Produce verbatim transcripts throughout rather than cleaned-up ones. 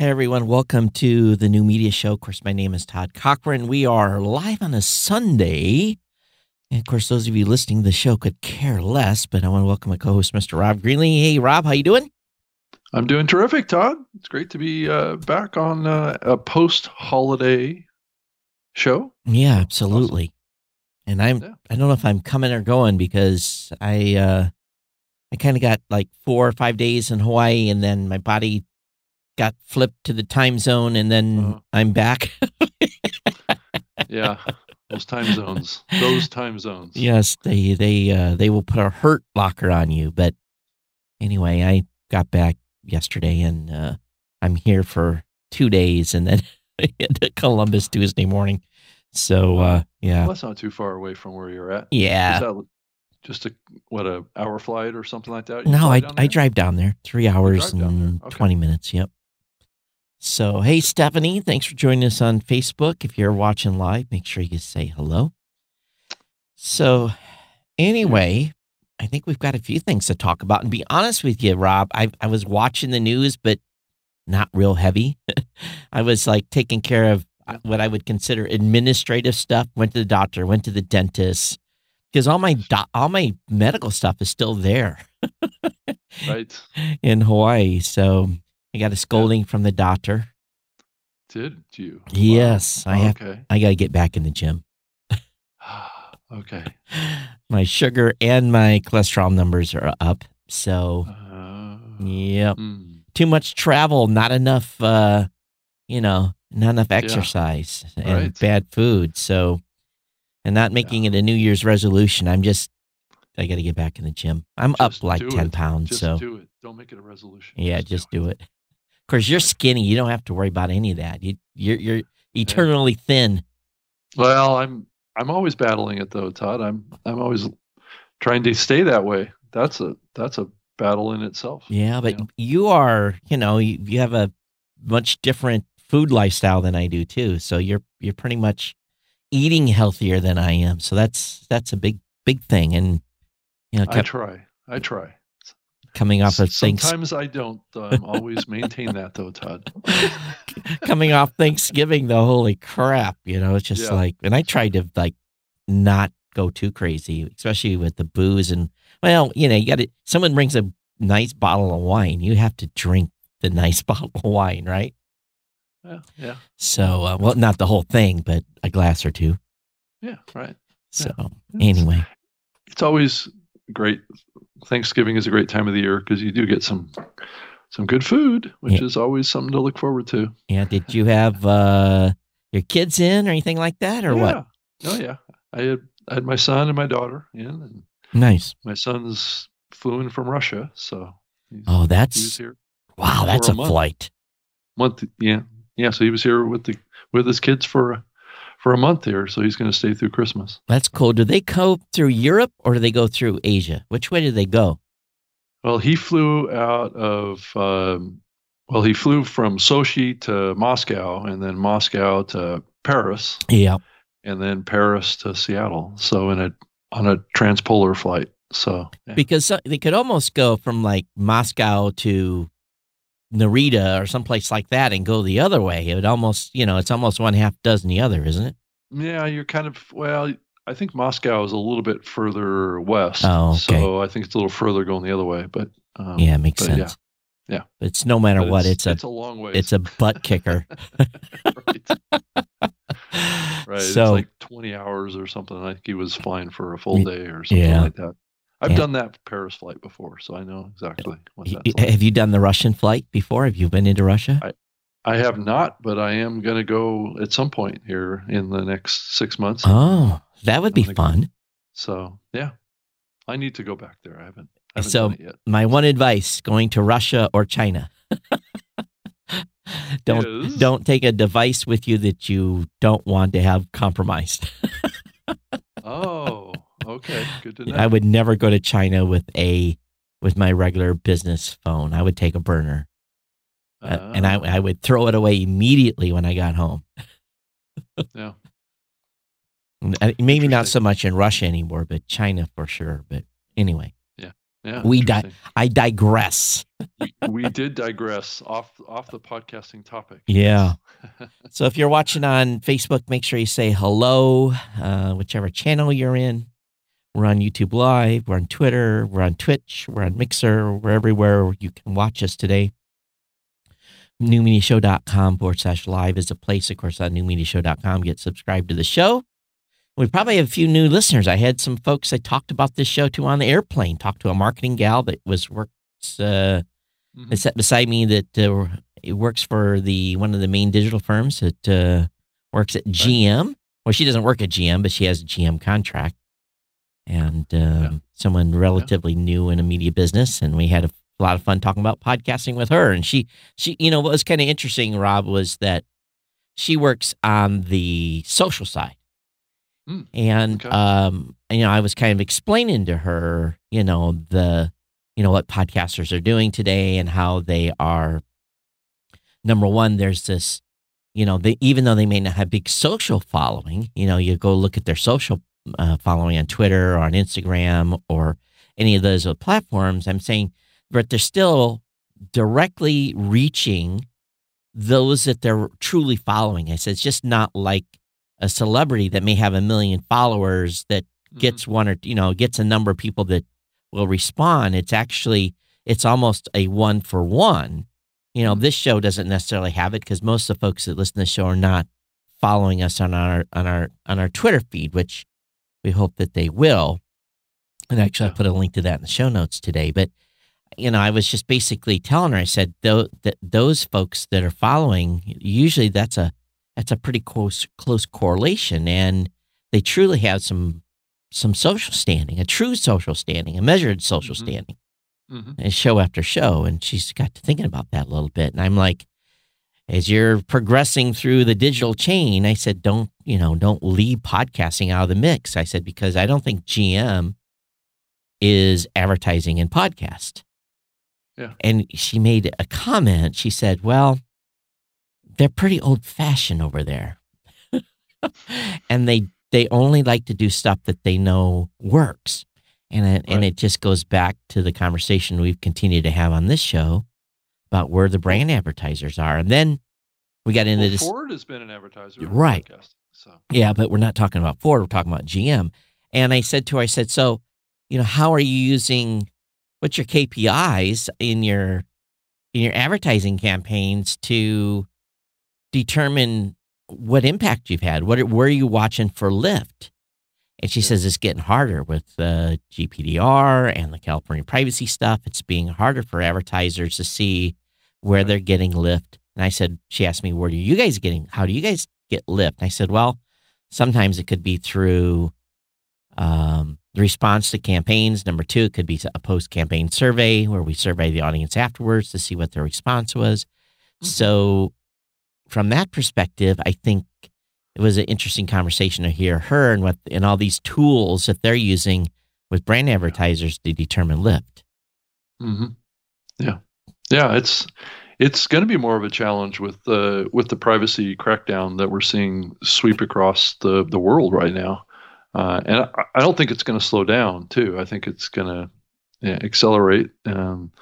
Hey everyone, welcome to the New Media Show. Of course, my name is Todd Cochran. We are live on a Sunday. And of course, those of you listening to the show could care less, but I want to welcome my co-host, Mister Rob Greenlee. Hey Rob, how you doing? I'm doing terrific, Todd. It's great to be uh, back on uh, a post-holiday show. Yeah, absolutely. Awesome. And I'm yeah. I don't know if I'm coming or going because I uh, I kind of got like four or five days in Hawaii and then my body got flipped to the time zone and then uh-huh. I'm back. Yeah. Those time zones, those time zones. Yes. They, they, uh, they will put a hurt locker on you. But anyway, I got back yesterday and, uh, I'm here for two days and then to Columbus Tuesday morning. So, uh, yeah, well, that's not too far away from where you're at. Yeah. Is that just a, what, a hour flight or something like that? You no, I, I drive down there three hours and okay. twenty minutes. Yep. So, hey, Stephanie, thanks for joining us on Facebook. If you're watching live, make sure you say hello. So anyway, I think we've got a few things to talk about. And be honest with you, Rob, I, I was watching the news, but not real heavy. I was like taking care of what I would consider administrative stuff. Went to the doctor, went to the dentist, because all my do- all my medical stuff is still there. Right. In Hawaii. So I got a scolding yeah. from the doctor. Did you? Yes. Wow. I have, okay. I got to get back in the gym. Okay. My sugar and my cholesterol numbers are up. So, uh, yep. Mm. Too much travel, not enough, uh, you know, not enough exercise yeah. and right. bad food. So, and not making yeah. it a New Year's resolution. I'm just, I got to get back in the gym. I'm just up like ten pounds. Just so do it. Don't make it a resolution. Yeah, just, just do, do it. it. Of course, you're skinny. You don't have to worry about any of that. You, you're you're eternally yeah. thin. Well, I'm I'm always battling it though, Todd. I'm I'm always trying to stay that way. That's a that's a battle in itself. Yeah, but you, know? you are you know you, you have a much different food lifestyle than I do too. So you're you're pretty much eating healthier than I am. So that's that's a big big thing. And you know, kept, I try. I try. Coming off of things. Sometimes I don't um, always maintain that though, Todd. Coming off Thanksgiving though, holy crap. You know, it's just yeah. like, and I tried to like not go too crazy, especially with the booze and well, you know, you got to, someone brings a nice bottle of wine. You have to drink the nice bottle of wine, right? Yeah. Yeah. So, uh, well, not the whole thing, but a glass or two. Yeah. Right. So yeah. anyway, it's, it's always great. Thanksgiving is a great time of the year because you do get some some good food, which yeah. is always something to look forward to. Yeah. Did you have uh, your kids in or anything like that or yeah. what? Oh, yeah. I had, I had my son and my daughter in. And nice. My son's flew in from Russia. So. He's, oh, that's. He was here wow. That's a, a month. flight. Month. Yeah. Yeah. So he was here with the with his kids for for a month here. So he's going to stay through Christmas. That's cool. Do they go through Europe or do they go through Asia? Which way do they go? Well, he flew out of, um, well, he flew from Sochi to Moscow and then Moscow to Paris. Yeah. And then Paris to Seattle. So in a, on a transpolar flight. So yeah. because they could almost go from like Moscow to Narita or someplace like that and go the other way. It would almost, you know, it's almost one half dozen the other, isn't it? Yeah, you're kind of, well, I think Moscow is a little bit further west. Oh, okay. So I think it's a little further going the other way, but. Um, yeah, it makes sense. Yeah. Yeah. It's no matter but what, it's, it's a, it's a long way. It's a butt kicker. Right. Right. So, it's like twenty hours or something. I think he was flying for a full day or something yeah. like that. I've yeah. done that Paris flight before, so I know exactly what that's like. Have you done the Russian flight before? Have you been into Russia? I, I have not, but I am going to go at some point here in the next six months. Oh, that would be fun. Go. So, yeah. I need to go back there. I haven't, I haven't so done it yet. My one advice, going to Russia or China. don't yes. don't take a device with you that you don't want to have compromised. Oh, okay. Good to know. I would never go to China with a with my regular business phone. I would take a burner, uh, uh, and I I would throw it away immediately when I got home. Yeah. Maybe not so much in Russia anymore, but China for sure. But anyway. Yeah. Yeah, we di- I digress. We did digress off off the podcasting topic. Yeah. So if you're watching on Facebook, make sure you say hello, uh, whichever channel you're in. We're on YouTube Live. We're on Twitter. We're on Twitch. We're on Mixer. We're everywhere you can watch us today. Newmediashow.com forward slash live is a place, of course, on Newmediashow dot com. Get subscribed to the show. We probably have a few new listeners. I had some folks I talked about this show to on the airplane. Talked to a marketing gal that was works uh, mm-hmm. that sat beside me that uh, it works for the one of the main digital firms that uh, works at G M. Well, she doesn't work at G M, but she has a G M contract. And um, yeah. someone relatively yeah. new in a media business, and we had a, a lot of fun talking about podcasting with her. And she, she, you know, what was kind of interesting, Rob, was that she works on the social side. And, okay. um, you know, I was kind of explaining to her, you know, the, you know, what podcasters are doing today and how they are. Number one, there's this, you know, they, even though they may not have big social following, you know, you go look at their social uh, following on Twitter or on Instagram or any of those platforms. I'm saying, but they're still directly reaching those that they're truly following. I said, it's just not like a celebrity that may have a million followers that gets mm-hmm. one or, you know, gets a number of people that will respond. It's actually, it's almost a one for one. You know, this show doesn't necessarily have it because most of the folks that listen to the show are not following us on our, on our, on our Twitter feed, which we hope that they will. And actually I put a link to that in the show notes today, but you know, I was just basically telling her, I said, though, that those folks that are following, usually that's a, that's a pretty close, close correlation. And they truly have some, some social standing, a true social standing, a measured social mm-hmm. standing mm-hmm. and show after show. And she's got to thinking about that a little bit. And I'm like, as you're progressing through the digital chain, I said, don't, you know, don't leave podcasting out of the mix. I said, because I don't think G M is advertising in podcast. Yeah. And she made a comment. She said, well, they're pretty old fashioned over there. And they, they only like to do stuff that they know works. And, it, right. and it just goes back to the conversation we've continued to have on this show about where the brand advertisers are. And then we got into well, this. Ford has been an advertiser. Right. Podcast, so. Yeah. But we're not talking about Ford. We're talking about G M. And I said to her, I said, so, you know, how are you using, what's your K P Is in your, in your advertising campaigns to determine what impact you've had? What, where are you watching for lift? And she says, it's getting harder with uh, G D P R and the California privacy stuff. It's being harder for advertisers to see where they're getting lift. And I said, she asked me, where are you guys getting, how do you guys get lift? And I said, well, sometimes it could be through, um, the response to campaigns. Number two, it could be a post-campaign survey where we survey the audience afterwards to see what their response was. Mm-hmm. So from that perspective, I think it was an interesting conversation to hear her and what, and all these tools that they're using with brand advertisers to determine lift. Mm-hmm. Yeah. Yeah. It's, it's going to be more of a challenge with the, uh, with the privacy crackdown that we're seeing sweep across the, the world right now. Uh, and I, I don't think it's going to slow down too. I think it's going to yeah, accelerate. Um,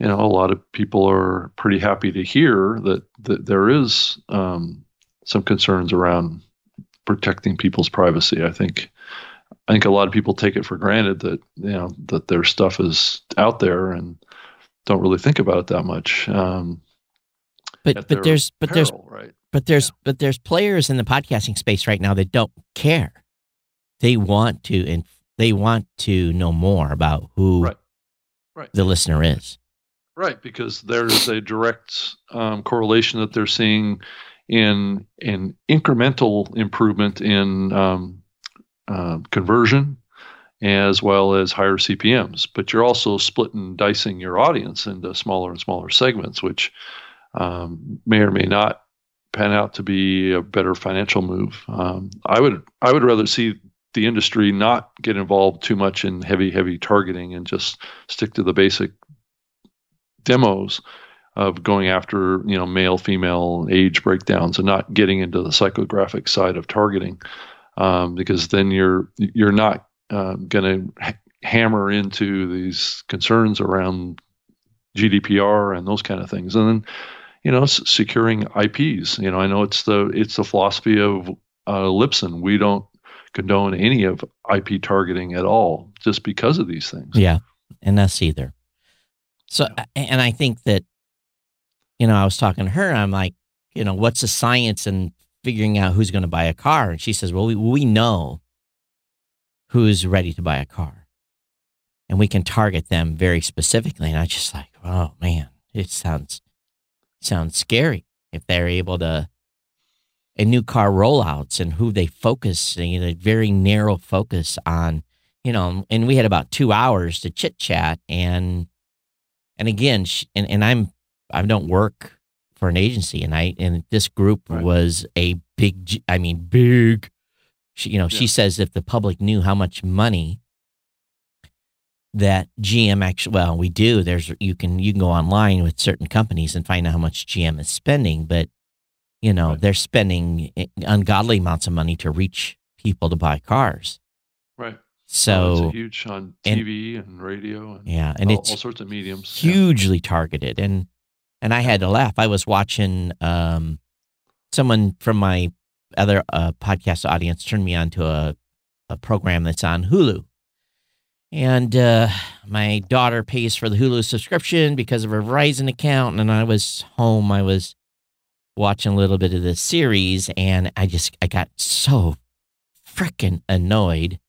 You know, a lot of people are pretty happy to hear that, that there is um, some concerns around protecting people's privacy. I think, I think a lot of people take it for granted that, you know, that their stuff is out there and don't really think about it that much. Um, but but there's but there's right? but there's yeah. but there's players in the podcasting space right now that don't care. They want to and they want to know more about who right. Right. the listener is. Right, because there's a direct um, correlation that they're seeing in an in incremental improvement in um, uh, conversion as well as higher C P Ms. But you're also splitting, dicing your audience into smaller and smaller segments, which um, may or may not pan out to be a better financial move. Um, I would, I would rather see the industry not get involved too much in heavy, heavy targeting and just stick to the basic demos of going after, you know, male, female, age breakdowns and not getting into the psychographic side of targeting, um, because then you're you're not uh, going to hammer into these concerns around G D P R and those kind of things. And then, you know, s- securing I Ps. You know, I know it's the it's the philosophy of uh, Libsyn. We don't condone any of I P targeting at all, just because of these things. Yeah, and us either. So, yeah. And I think that, you know, I was talking to her. I'm like, you know, what's the science in figuring out who's going to buy a car? And she says, well, we we know who's ready to buy a car, and we can target them very specifically. And I just like, oh man, it sounds sounds scary if they're able to. And new car rollouts and who they focus, you know, very narrow focus on, you know. And we had about two hours to chit chat, and and again, she, and and I'm I don't work for an agency, and I and this group right. was a big, I mean big. She, you know, yeah. she says if the public knew how much money that G M actually, well, we do. There's you can you can go online with certain companies and find out how much G M is spending, but you know right. they're spending ungodly amounts of money to reach people to buy cars. Right. So well, it's huge on T V and, and radio. And yeah, and all, it's all sorts of mediums. Hugely yeah. targeted, and and I had to laugh. I was watching um, someone from my other uh, podcast audience turned me on to a, a program that's on Hulu. And uh, my daughter pays for the Hulu subscription because of her Verizon account. And I was home. I was watching a little bit of this series. And I just, I got so freaking annoyed.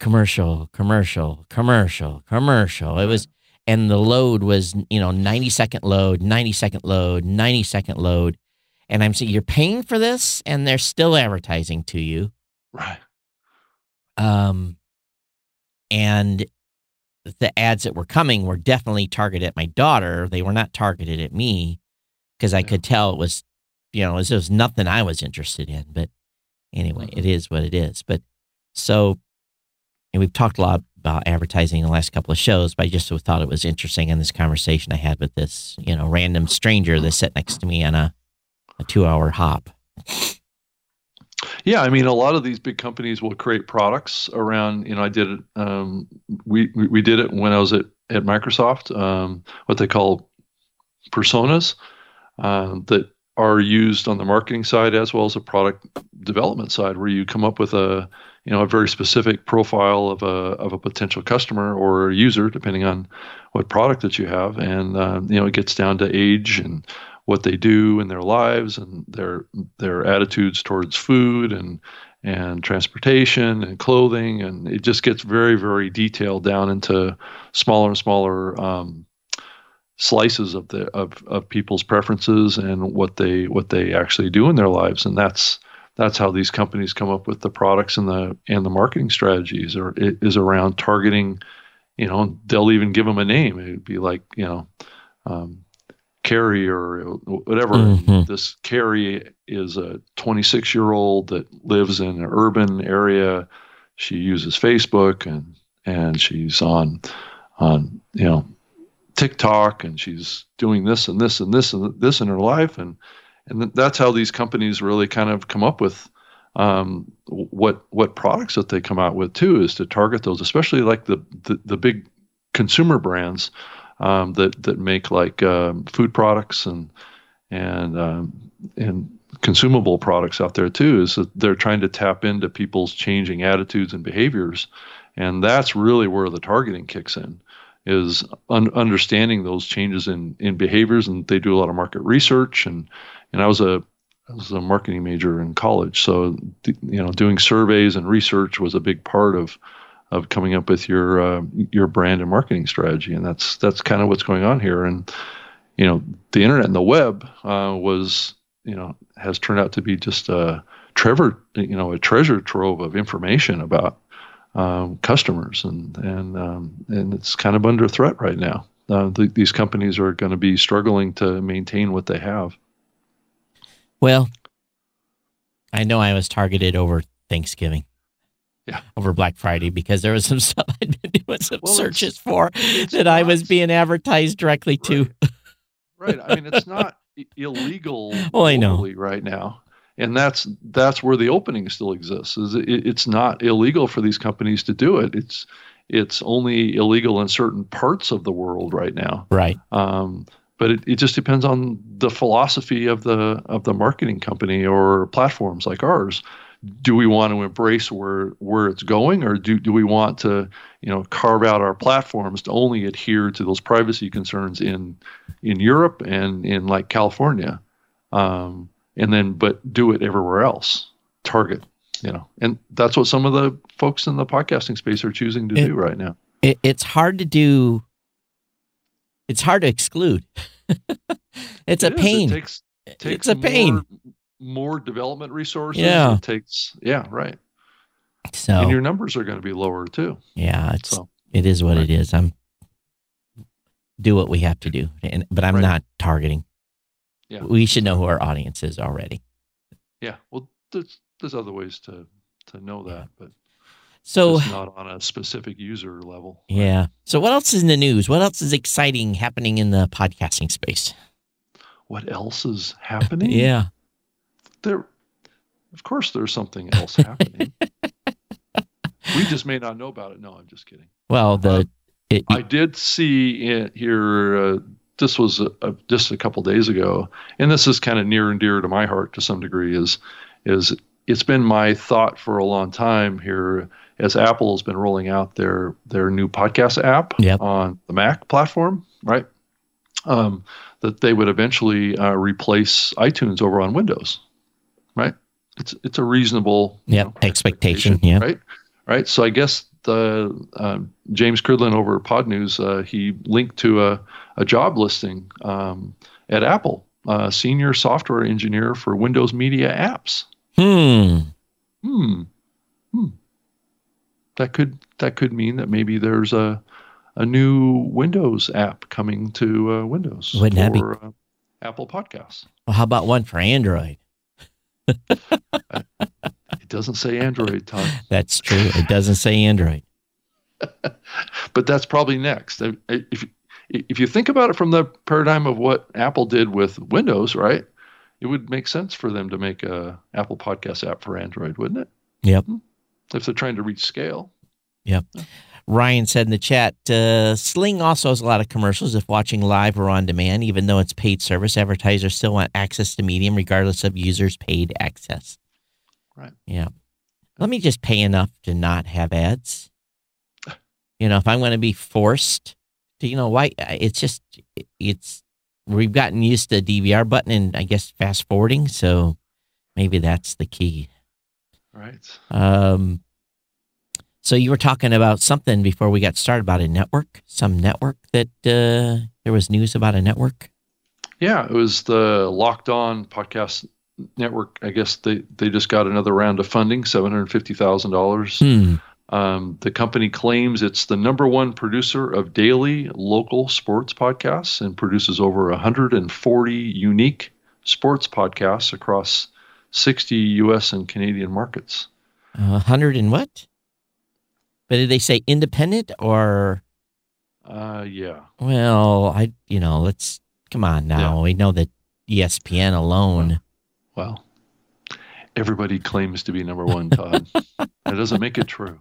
Commercial, commercial, commercial, commercial. It was, and the load was, you know, ninety second load, ninety second load, ninety second load. And I'm saying, you're paying for this and they're still advertising to you. Right. Um, and the ads that were coming were definitely targeted at my daughter. They were not targeted at me because I yeah. could tell it was, you know, it was, it was nothing I was interested in. But anyway, mm-hmm. it is what it is. But so, and we've talked a lot about advertising in the last couple of shows, but I just thought it was interesting in this conversation I had with this, you know, random stranger that sat next to me on a, a two hour hop. Yeah, I mean, a lot of these big companies will create products around, you know, I did it, um, we, we, we did it when I was at, at Microsoft, um, what they call personas uh, that are used on the marketing side as well as the product development side, where you come up with a, you know, a very specific profile of a of a potential customer or user, depending on what product that you have. And, uh, you know, it gets down to age and what they do in their lives and their their attitudes towards food and and transportation and clothing, and it just gets very, very detailed down into smaller and smaller um, slices of the of, of people's preferences and what they what they actually do in their lives. And that's that's how these companies come up with the products and the and the marketing strategies, or it is around targeting. You know, they'll even give them a name. It'd be like, you know, um, Carrie or whatever. Mm-hmm. This Carrie is a twenty-six year old that lives in an urban area. She uses Facebook and, and she's on, on, you know, TikTok, and she's doing this and this and this and this in her life. And, and that's how these companies really kind of come up with, um, what, what products that they come out with too, is to target those, especially like the, the, the big consumer brands, Um, that that make like um, food products and and um, and consumable products out there too, is that they're trying to tap into people's changing attitudes and behaviors, and that's really where the targeting kicks in, is un- understanding those changes in, in behaviors. And they do a lot of market research, and and I was a I was a marketing major in college, so th- you know doing surveys and research was a big part of. of coming up with your uh, your brand and marketing strategy. And that's that's kind of what's going on here. And you know, the internet and the web uh, was you know has turned out to be just a treasure you know a treasure trove of information about um, customers, and and um, and it's kind of under threat right now. Uh, th- these companies are going to be struggling to maintain what they have. Well, I know I was targeted over Thanksgiving. Yeah. Over Black Friday, because there was some stuff I'd been doing some well, searches it's, for it's that I was being advertised directly right. to. Right. I mean, it's not illegal well, I know. right now. And that's that's where the opening still exists. Is it, it's not illegal for these companies to do it. It's it's only illegal in certain parts of the world right now. Right. Um, but it, it just depends on the philosophy of the of the marketing company or platforms like ours. Do we want to embrace where where it's going, or do do we want to, you know, carve out our platforms to only adhere to those privacy concerns in in Europe and in like California, um, and then but do it everywhere else? Target, you know, and that's what some of the folks in the podcasting space are choosing to it, do right now. It, it's hard to do. It's hard to exclude. It's it a is. pain. It takes, takes it's a more, pain. More development resources. Yeah. It takes. Yeah. Right. So and your numbers are going to be lower too. Yeah. It's, so, it is what right. it is. I'm do what we have to do, and but I'm right. not targeting. Yeah. We should know who our audience is already. Yeah. Well, there's there's other ways to to know that, yeah. but so it's not on a specific user level. Right? Yeah. So what else is in the news? What else is exciting happening in the podcasting space? What else is happening? Yeah. There, of course, there's something else happening. We just may not know about it. No, I'm just kidding. Well, the uh, it, I did see it here. Uh, this was a, a, just a couple days ago, and this is kind of near and dear to my heart to some degree. Is is it's been my thought for a long time here as Apple has been rolling out their their new podcast app yep. on the Mac platform, right? Um, that they would eventually uh, replace iTunes over on Windows. Right, it's it's a reasonable yep. you know, expectation, expectation. Yeah, right, right. So I guess the um, James Cridlin over at Pod News, uh, he linked to a a job listing um, at Apple, uh, senior software engineer for Windows Media Apps. Hmm. Hmm. Hmm. That could that could mean that maybe there's a a new Windows app coming to uh, Windows Wouldn't that be- uh, Apple Podcasts. Well, how about one for Android? It doesn't say Android, Tom. That's true. It doesn't say Android. But that's probably next. If, if you think about it from the paradigm of what Apple did with Windows, right, it would make sense for them to make a Apple Podcast app for Android, wouldn't it? Yep. If they're trying to reach scale. Yep. Ryan said in the chat, uh, Sling also has a lot of commercials if watching live or on demand. Even though it's paid service, advertisers still want access to Medium regardless of users' paid access. Right. Yeah. Let me just pay enough to not have ads. You know, if I'm going to be forced to, you know, why it's just, it's, we've gotten used to the D V R button and I guess fast forwarding. So maybe that's the key. Right. Um, So you were talking about something before we got started about a network, some network that uh, there was news about a network. Yeah, it was the Locked On podcast network. I guess they, they just got another round of funding, seven hundred fifty thousand dollars. Hmm. Um, the company claims it's the number one producer of daily local sports podcasts and produces over one hundred forty unique sports podcasts across sixty U S and Canadian markets. Uh, one hundred and what? But did they say independent or? Uh, yeah. Well, I, you know, let's come on now. Yeah. We know that E S P N alone. Well, everybody claims to be number one, Todd. That doesn't make it true.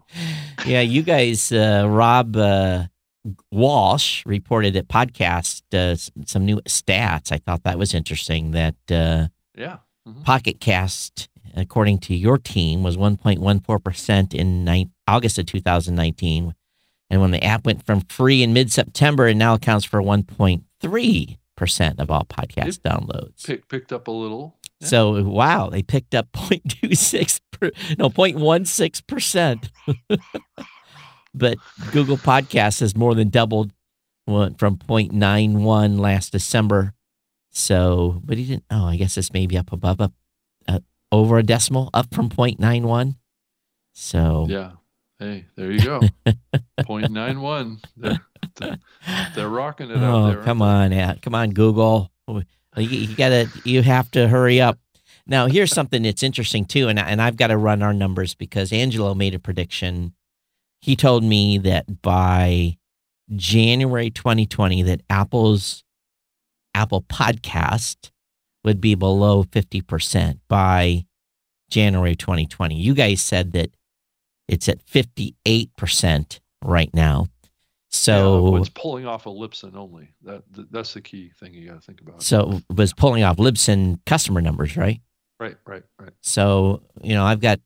Yeah. You guys, uh, Rob, uh, Walsh reported at podcast, uh, some new stats. I thought that was interesting that, uh, yeah. Mm-hmm. Pocket Cast, according to your team, was one point one four percent in ni- August of two thousand nineteen. And when the app went from free in mid-September, it now accounts for one point three percent of all podcast it downloads. Pick, picked up a little. Yeah. So, wow, they picked up zero point two six per, no, zero point one six percent. But Google Podcasts has more than doubled, went from zero point nine one last December. So, but he didn't, oh, I guess this may be up above, up, uh, over a decimal, up from zero point nine one. So. Yeah. Hey, there you go. zero point nine one. They're, they're, they're rocking it oh, out there. Come on, yeah. Come on, Google. You, you gotta, you have to hurry up. Now, here's something that's interesting too. And, and I've got to run our numbers because Angelo made a prediction. He told me that by January twenty twenty, that Apple's Apple Podcast would be below fifty percent by January twenty twenty. You guys said that it's at fifty-eight percent right now. So yeah, it's pulling off a Libsyn only. That, that that's the key thing you got to think about. So it was pulling off Libsyn customer numbers, right? Right, right, right. So, you know, I've got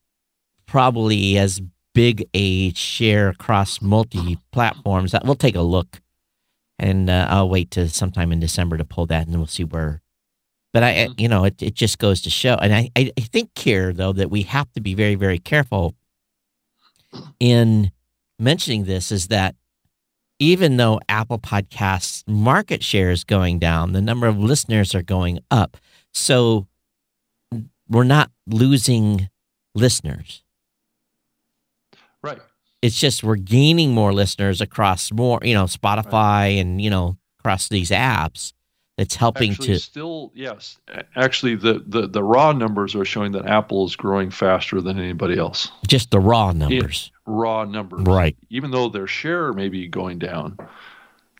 probably as big a share across multi-platforms. That we'll take a look, and uh, I'll wait to sometime in December to pull that, and then we'll see where. But I, mm-hmm. you know, it it just goes to show, and I I think here though that we have to be very very careful in mentioning this is that even though Apple Podcasts market share is going down, the number of listeners are going up, so we're not losing listeners. Right. It's just we're gaining more listeners across more, you know, Spotify right. and, you know, across these apps. It's helping actually to still, yes. Actually, the, the, the raw numbers are showing that Apple is growing faster than anybody else. Just the raw numbers. It, raw numbers. Right. Even though their share may be going down,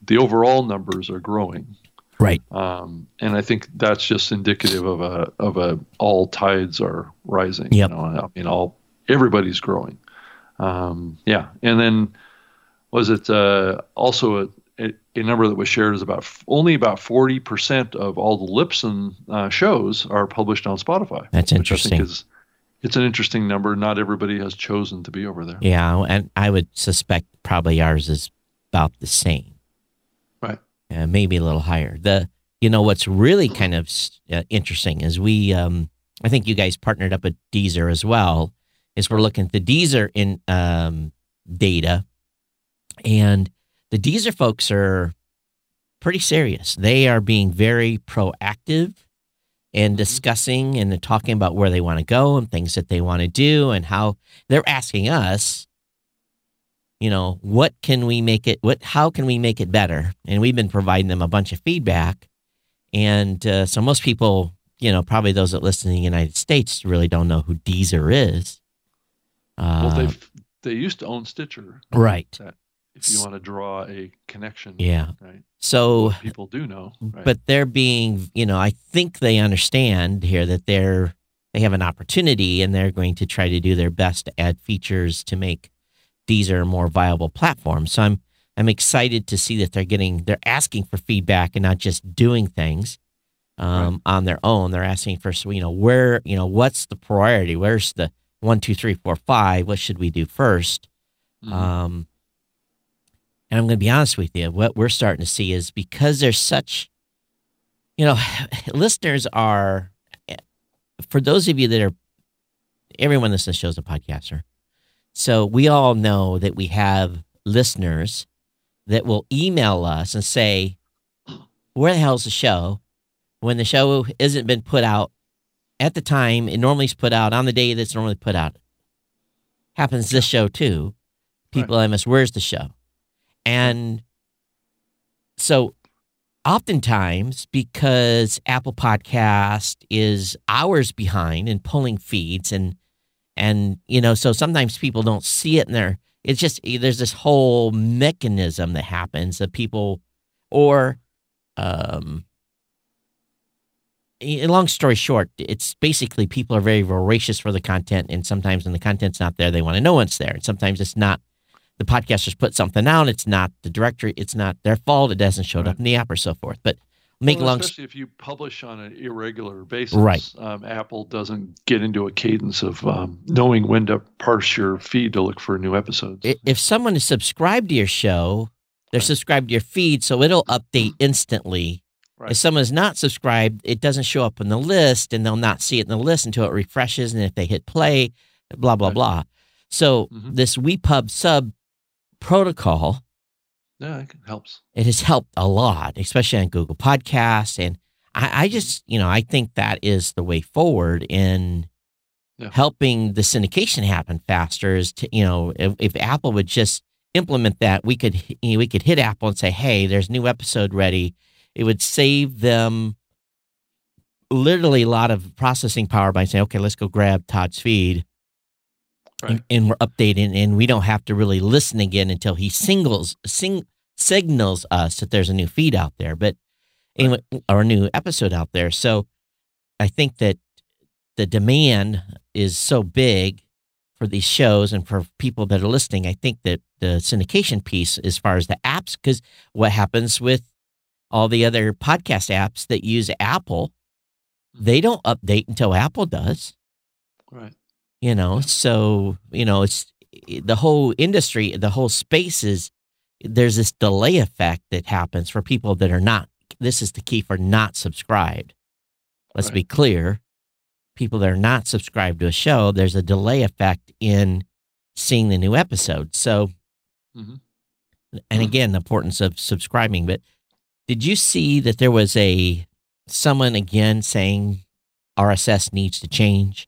the overall numbers are growing. Right. Um, and I think that's just indicative of a, of a, all tides are rising. Yep. You know, I mean, all, everybody's growing. Um, yeah. And then was it uh, also a, a number that was shared is about only about forty percent of all the Libsyn uh, shows are published on Spotify. That's interesting. Which I think is, it's an interesting number. Not everybody has chosen to be over there. Yeah. And I would suspect probably ours is about the same. Right. Uh, maybe a little higher. The, you know, what's really kind of uh, interesting is we, um, I think you guys partnered up with Deezer as well. Is we're looking at the Deezer in um, data, and the Deezer folks are pretty serious. They are being very proactive and discussing and talking about where they want to go and things that they want to do and how they're asking us, you know, what can we make it, what, how can we make it better? And we've been providing them a bunch of feedback. And uh, so most people, you know, probably those that listen in the United States really don't know who Deezer is. Well, they they used to own Stitcher, right? That if you want to draw a connection, yeah. Right. So people do know, right? But they're being, you know, I think they understand here that they're they have an opportunity, and they're going to try to do their best to add features to make Deezer a more viable platform. So I'm I'm excited to see that they're getting they're asking for feedback and not just doing things um, right. on their own. They're asking for, you know, where, you know, what's the priority? Where's the One, two, three, four, five. What should we do first? Mm-hmm. Um, and I'm going to be honest with you. What we're starting to see is because there's such, you know, listeners are, for those of you that are, everyone listening to the show is a podcaster. So we all know that we have listeners that will email us and say, where the hell's the show? When the show isn't been put out at the time it normally is put out on the day that's normally put out. Happens this show too. People right. ask, where's the show? And so oftentimes because Apple Podcast is hours behind in pulling feeds and, and, you know, so sometimes people don't see it in there. It's just, there's this whole mechanism that happens that people or, um, long story short, it's basically people are very voracious for the content, and sometimes when the content's not there, they want to know it's there. And sometimes it's not, the podcasters put something out, it's not the directory, it's not their fault, it hasn't showed right. up in the app or so forth. But make well, long especially st- if you publish on an irregular basis, right. um, Apple doesn't get into a cadence of um, knowing when to parse your feed to look for new episodes. If someone is subscribed to your show, they're right. subscribed to your feed, so it'll update instantly. Right. If someone's not subscribed, it doesn't show up in the list, and they'll not see it in the list until it refreshes. And if they hit play, blah, blah, right. blah. So mm-hmm. this WePub sub protocol, yeah, it helps. It has helped a lot, especially on Google Podcasts. And I, I just, you know, I think that is the way forward in yeah. helping the syndication happen faster is to, you know, if, if Apple would just implement that, we could, you know, we could hit Apple and say, hey, there's a new episode ready. It would save them literally a lot of processing power by saying, okay, let's go grab Todd's feed right. and, and we're updating, and we don't have to really listen again until he singles, sing, signals us that there's a new feed out there, but anyway, or a new episode out there. So I think that the demand is so big for these shows and for people that are listening. I think that the syndication piece as far as the apps, because what happens with all the other podcast apps that use Apple, they don't update until Apple does. Right. You know, so, you know, it's the whole industry, the whole space is, there's this delay effect that happens for people that are not, this is the key for not subscribed. Let's right. be clear. People that are not subscribed to a show, there's a delay effect in seeing the new episode. So, mm-hmm. and again, the importance of subscribing. But did you see that there was a, someone again saying R S S needs to change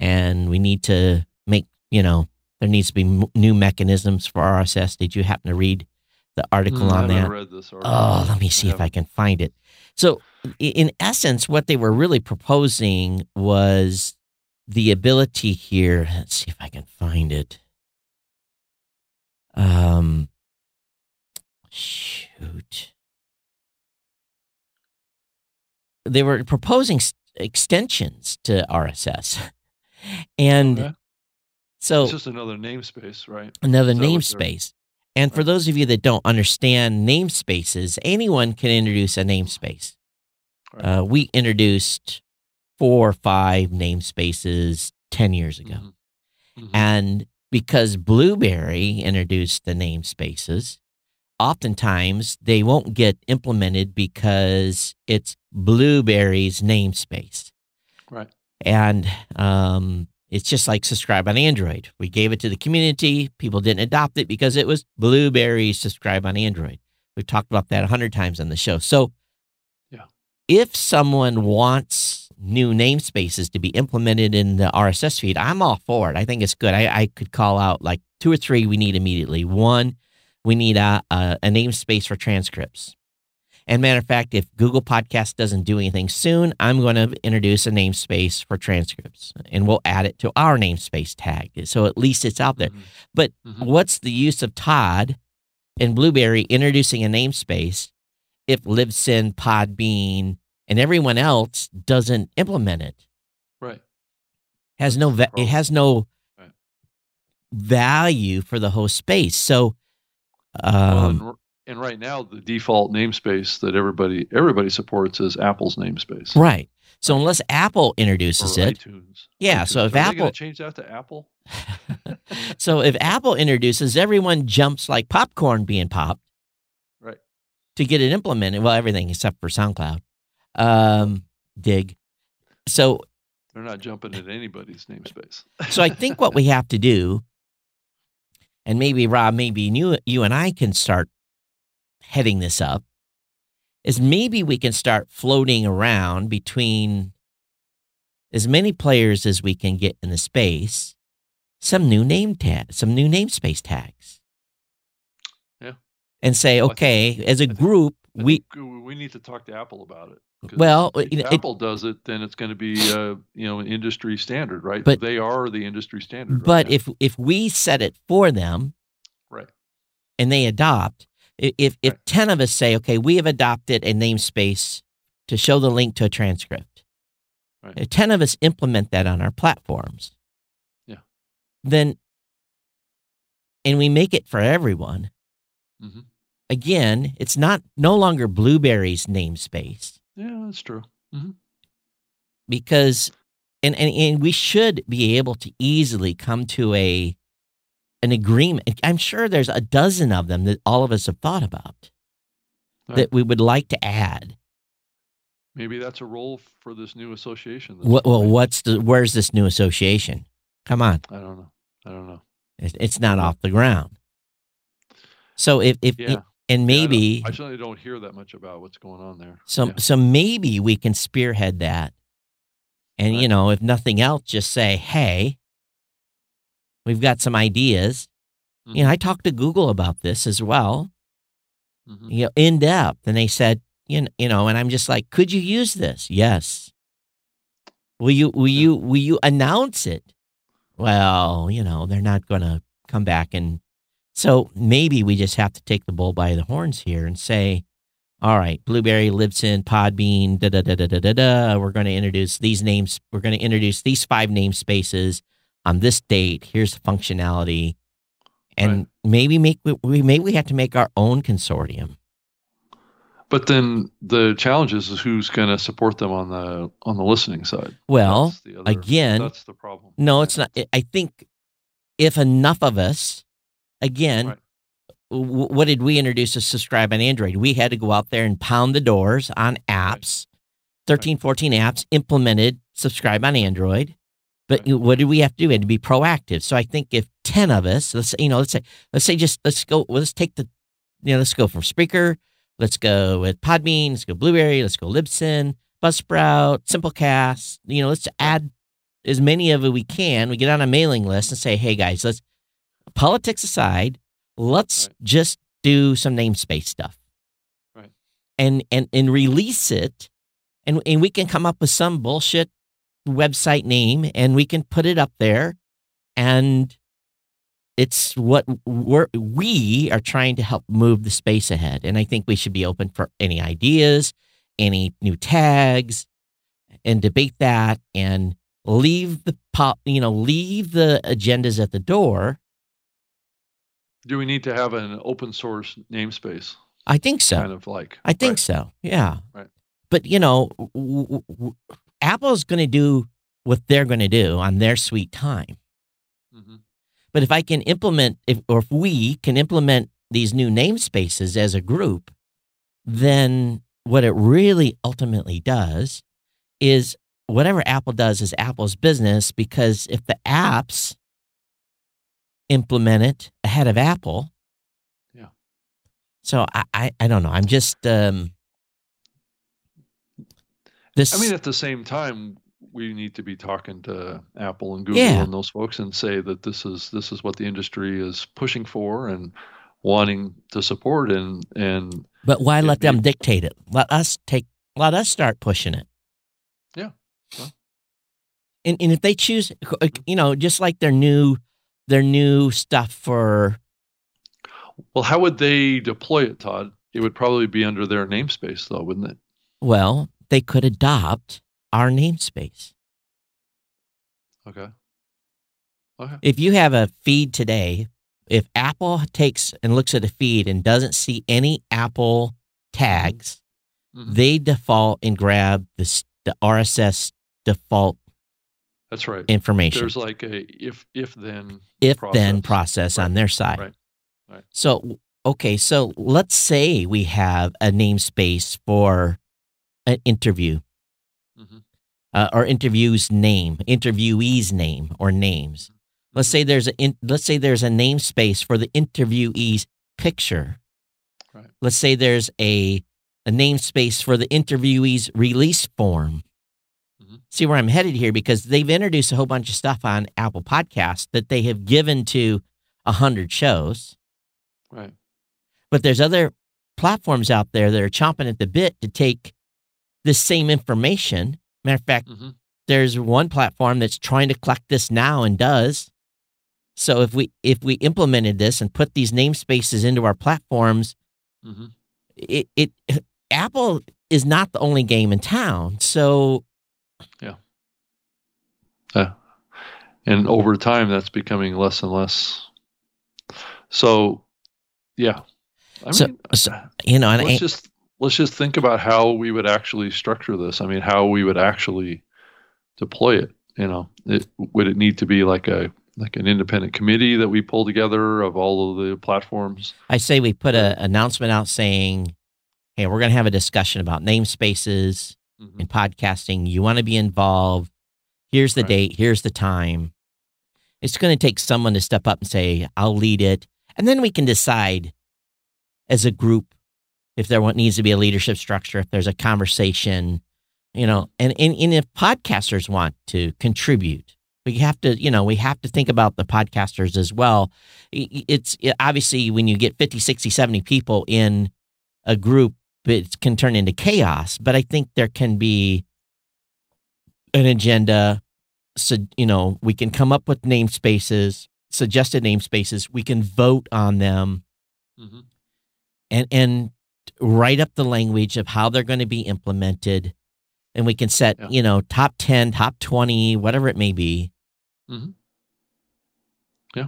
and we need to make, you know, there needs to be m- new mechanisms for R S S. Did you happen to read the article mm, on I that? Read this article. Oh, let me see yeah. if I can find it. So in essence, what they were really proposing was the ability here. Let's see if I can find it. Um, shoot. They were proposing st- extensions to R S S. And okay. so it's just another namespace, right? Another namespace. And right. for those of you that don't understand namespaces, anyone can introduce a namespace. Right. Uh, we introduced four or five namespaces ten years ago. Mm-hmm. Mm-hmm. And because Blueberry introduced the namespaces, oftentimes they won't get implemented because it's Blueberry's namespace. Right. And um, it's just like Subscribe on Android. We gave it to the community. People didn't adopt it because it was Blueberry's Subscribe on Android. We've talked about that a hundred times on the show. So yeah. if someone wants new namespaces to be implemented in the R S S feed, I'm all for it. I think it's good. I, I could call out like two or three we need immediately. One, we need a, a, a namespace for transcripts. And matter of fact, if Google Podcasts doesn't do anything soon, I'm going to introduce a namespace for transcripts, and we'll add it to our namespace tag. So at least it's out there. Mm-hmm. But mm-hmm. what's the use of Todd and Blueberry introducing a namespace if Libsyn, Podbean, and everyone else doesn't implement it? Right. Has no va- it has no right. value for the whole space. So. Um, well, and, and right now, the default namespace that everybody everybody supports is Apple's namespace. Right. So unless Apple introduces or it, iTunes. Yeah. iTunes. So if Are Apple they gonna change that to Apple. So if Apple introduces, everyone jumps like popcorn being popped, right? To get it implemented. Well, everything except for SoundCloud. Um, dig. So they're not jumping at anybody's namespace. So I think what we have to do. And maybe, Rob, maybe you, you and I can start heading this up, is maybe we can start floating around between as many players as we can get in the space, some new name tag, some new namespace tags. Yeah. And say, okay, well, as a group, we we need to talk to Apple about it. Well, if it, Apple does it, then it's going to be uh, you know, an industry standard, right? But they are the industry standard. But right if if we set it for them, right, and they adopt, if if, right. if ten of us say, okay, we have adopted a namespace to show the link to a transcript, right. If ten of us implement that on our platforms, yeah, then, and we make it for everyone. Mm-hmm. Again, it's not no longer Blueberry's namespace. Yeah, that's true. Mm-hmm. Because, and, and and we should be able to easily come to a an agreement. I'm sure there's a dozen of them that all of us have thought about right. that we would like to add. Maybe that's a role for this new association. What, well, what's the where's this new association? Come on. I don't know. I don't know. It's, it's not off the ground. So if if. Yeah. It, And maybe yeah, I, I certainly don't hear that much about what's going on there. So, yeah. so maybe we can spearhead that. And, right. you know, if nothing else, just say, hey, we've got some ideas. Mm-hmm. You know, I talked to Google about this as well, mm-hmm. you know, in depth. And they said, you know, you know, and I'm just like, could you use this? Yes. Will you, will yeah. you, will you announce it? Well, you know, they're not going to come back and. So maybe we just have to take the bull by the horns here and say, all right, Blueberry, Libsyn, Podbean, da, da, da, da, da, da, da. We're going to introduce these names. We're going to introduce these five namespaces on this date. Here's the functionality. and right. maybe make we maybe we have to make our own consortium. But then the challenge is, is who's going to support them on the on the listening side. Well, that's the other, again, that's the problem. No, it's not. I think if enough of us, again, right. w- what did we introduce as subscribe on Android? We had to go out there and pound the doors on apps, right. thirteen, fourteen apps implemented subscribe on Android. But right. what did we have to do? We had to be proactive. So I think if ten of us, let's say, you know, let's say, let's say just let's go, let's take the, you know, let's go from Spreaker. Let's go with Podbean. Let's go Blueberry. Let's go Libsyn, Buzzsprout, Simplecast. You know, let's add as many of it we can. We get on a mailing list and say, "Hey guys, let's politics aside, let's right. just do some namespace stuff, right? And and and release it, and and we can come up with some bullshit website name, and we can put it up there, and it's what we're, we are trying to help move the space ahead. And I think we should be open for any ideas, any new tags, and debate that, and leave the pop, you know, leave the agendas at the door. Do we need to have an open source namespace? I think so. Kind of like. I think right. so. Yeah. Right. But you know, w- w- w- Apple's going to do what they're going to do on their sweet time. Mm-hmm. But if I can implement, if, or if we can implement these new namespaces as a group, then what it really ultimately does is whatever Apple does is Apple's business, because if the apps implement it ahead of Apple. Yeah. So I, I, I don't know. I'm just, um, this. I mean, at the same time, we need to be talking to Apple and Google yeah. and those folks and say that this is this is what the industry is pushing for and wanting to support, and and but why let be, them dictate it? Let us take let us start pushing it. Yeah. Well. And and if they choose, you know, just like their new their new stuff for. Well, how would they deploy it, Todd? It would probably be under their namespace, though, wouldn't it? Well, they could adopt our namespace. Okay. Okay. If you have a feed today, if Apple takes and looks at a feed and doesn't see any Apple tags, mm-hmm. they default and grab the, the R S S default. That's right. Information. There's like a if if then if process. then process right. on their side. Right. Right. So okay, so let's say we have a namespace for an interview. Mm-hmm. Uh, or interviews name, interviewee's name or names. Mm-hmm. Let's say there's a in, let's say there's a namespace for the interviewee's picture. Right. Let's say there's a a namespace for the interviewee's release form. Mm-hmm. See where I'm headed here, because they've introduced a whole bunch of stuff on Apple Podcasts that they have given to a hundred shows. Right. But there's other platforms out there that are chomping at the bit to take the same information. Matter of fact, mm-hmm. there's one platform that's trying to collect this now and does. So if we if we implemented this and put these namespaces into our platforms, mm-hmm. it, it Apple is not the only game in town. So yeah, uh, and over time that's becoming less and less. So yeah, I so, mean, so, you know, and I, just. Let's just think about how we would actually structure this. I mean, how we would actually deploy it. You know, it, would it need to be like a like an independent committee that we pull together of all of the platforms? I say we put an announcement out saying, "Hey, we're going to have a discussion about namespaces mm-hmm. and podcasting. You want to be involved? Here's the right. date. Here's the time." It's going to take someone to step up and say, "I'll lead it," and then we can decide as a group. If there needs to be a leadership structure, if there's a conversation, you know, and, and, and if podcasters want to contribute, we have to, you know, we have to think about the podcasters as well. It's it, obviously when you get fifty, sixty, seventy people in a group, it can turn into chaos, but I think there can be an agenda. So, you know, we can come up with namespaces, suggested namespaces. We can vote on them mm-hmm. and, and, write up the language of how they're going to be implemented, and we can set, yeah. you know, top ten, top twenty, whatever it may be. Mm-hmm. Yeah.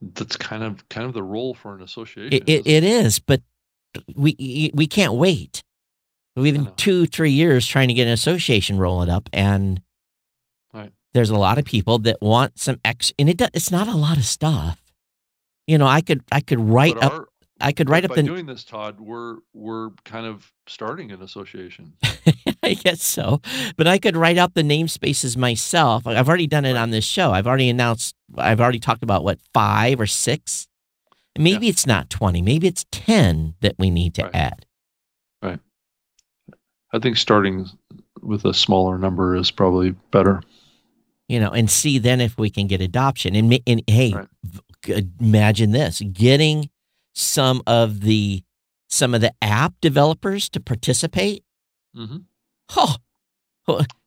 that's kind of kind of the role for an association. It, it, it is, but we we can't wait. We've been two, three years trying to get an association rolling up, and right. there's a lot of people that want some X, and it does, it's not a lot of stuff. You know, I could I could write but up. Our, I could write up. By the, doing this, Todd, we're we're kind of starting an association. I guess so, but I could write out the namespaces myself. I've already done it on this show. I've already announced. I've already talked about what five or six. Maybe yeah. it's not twenty. Maybe it's ten that we need to right. add. Right. I think starting with a smaller number is probably better. You know, and see then if we can get adoption. And, and hey, right. imagine this: getting some of the some of the app developers to participate. Mm-hmm. Oh,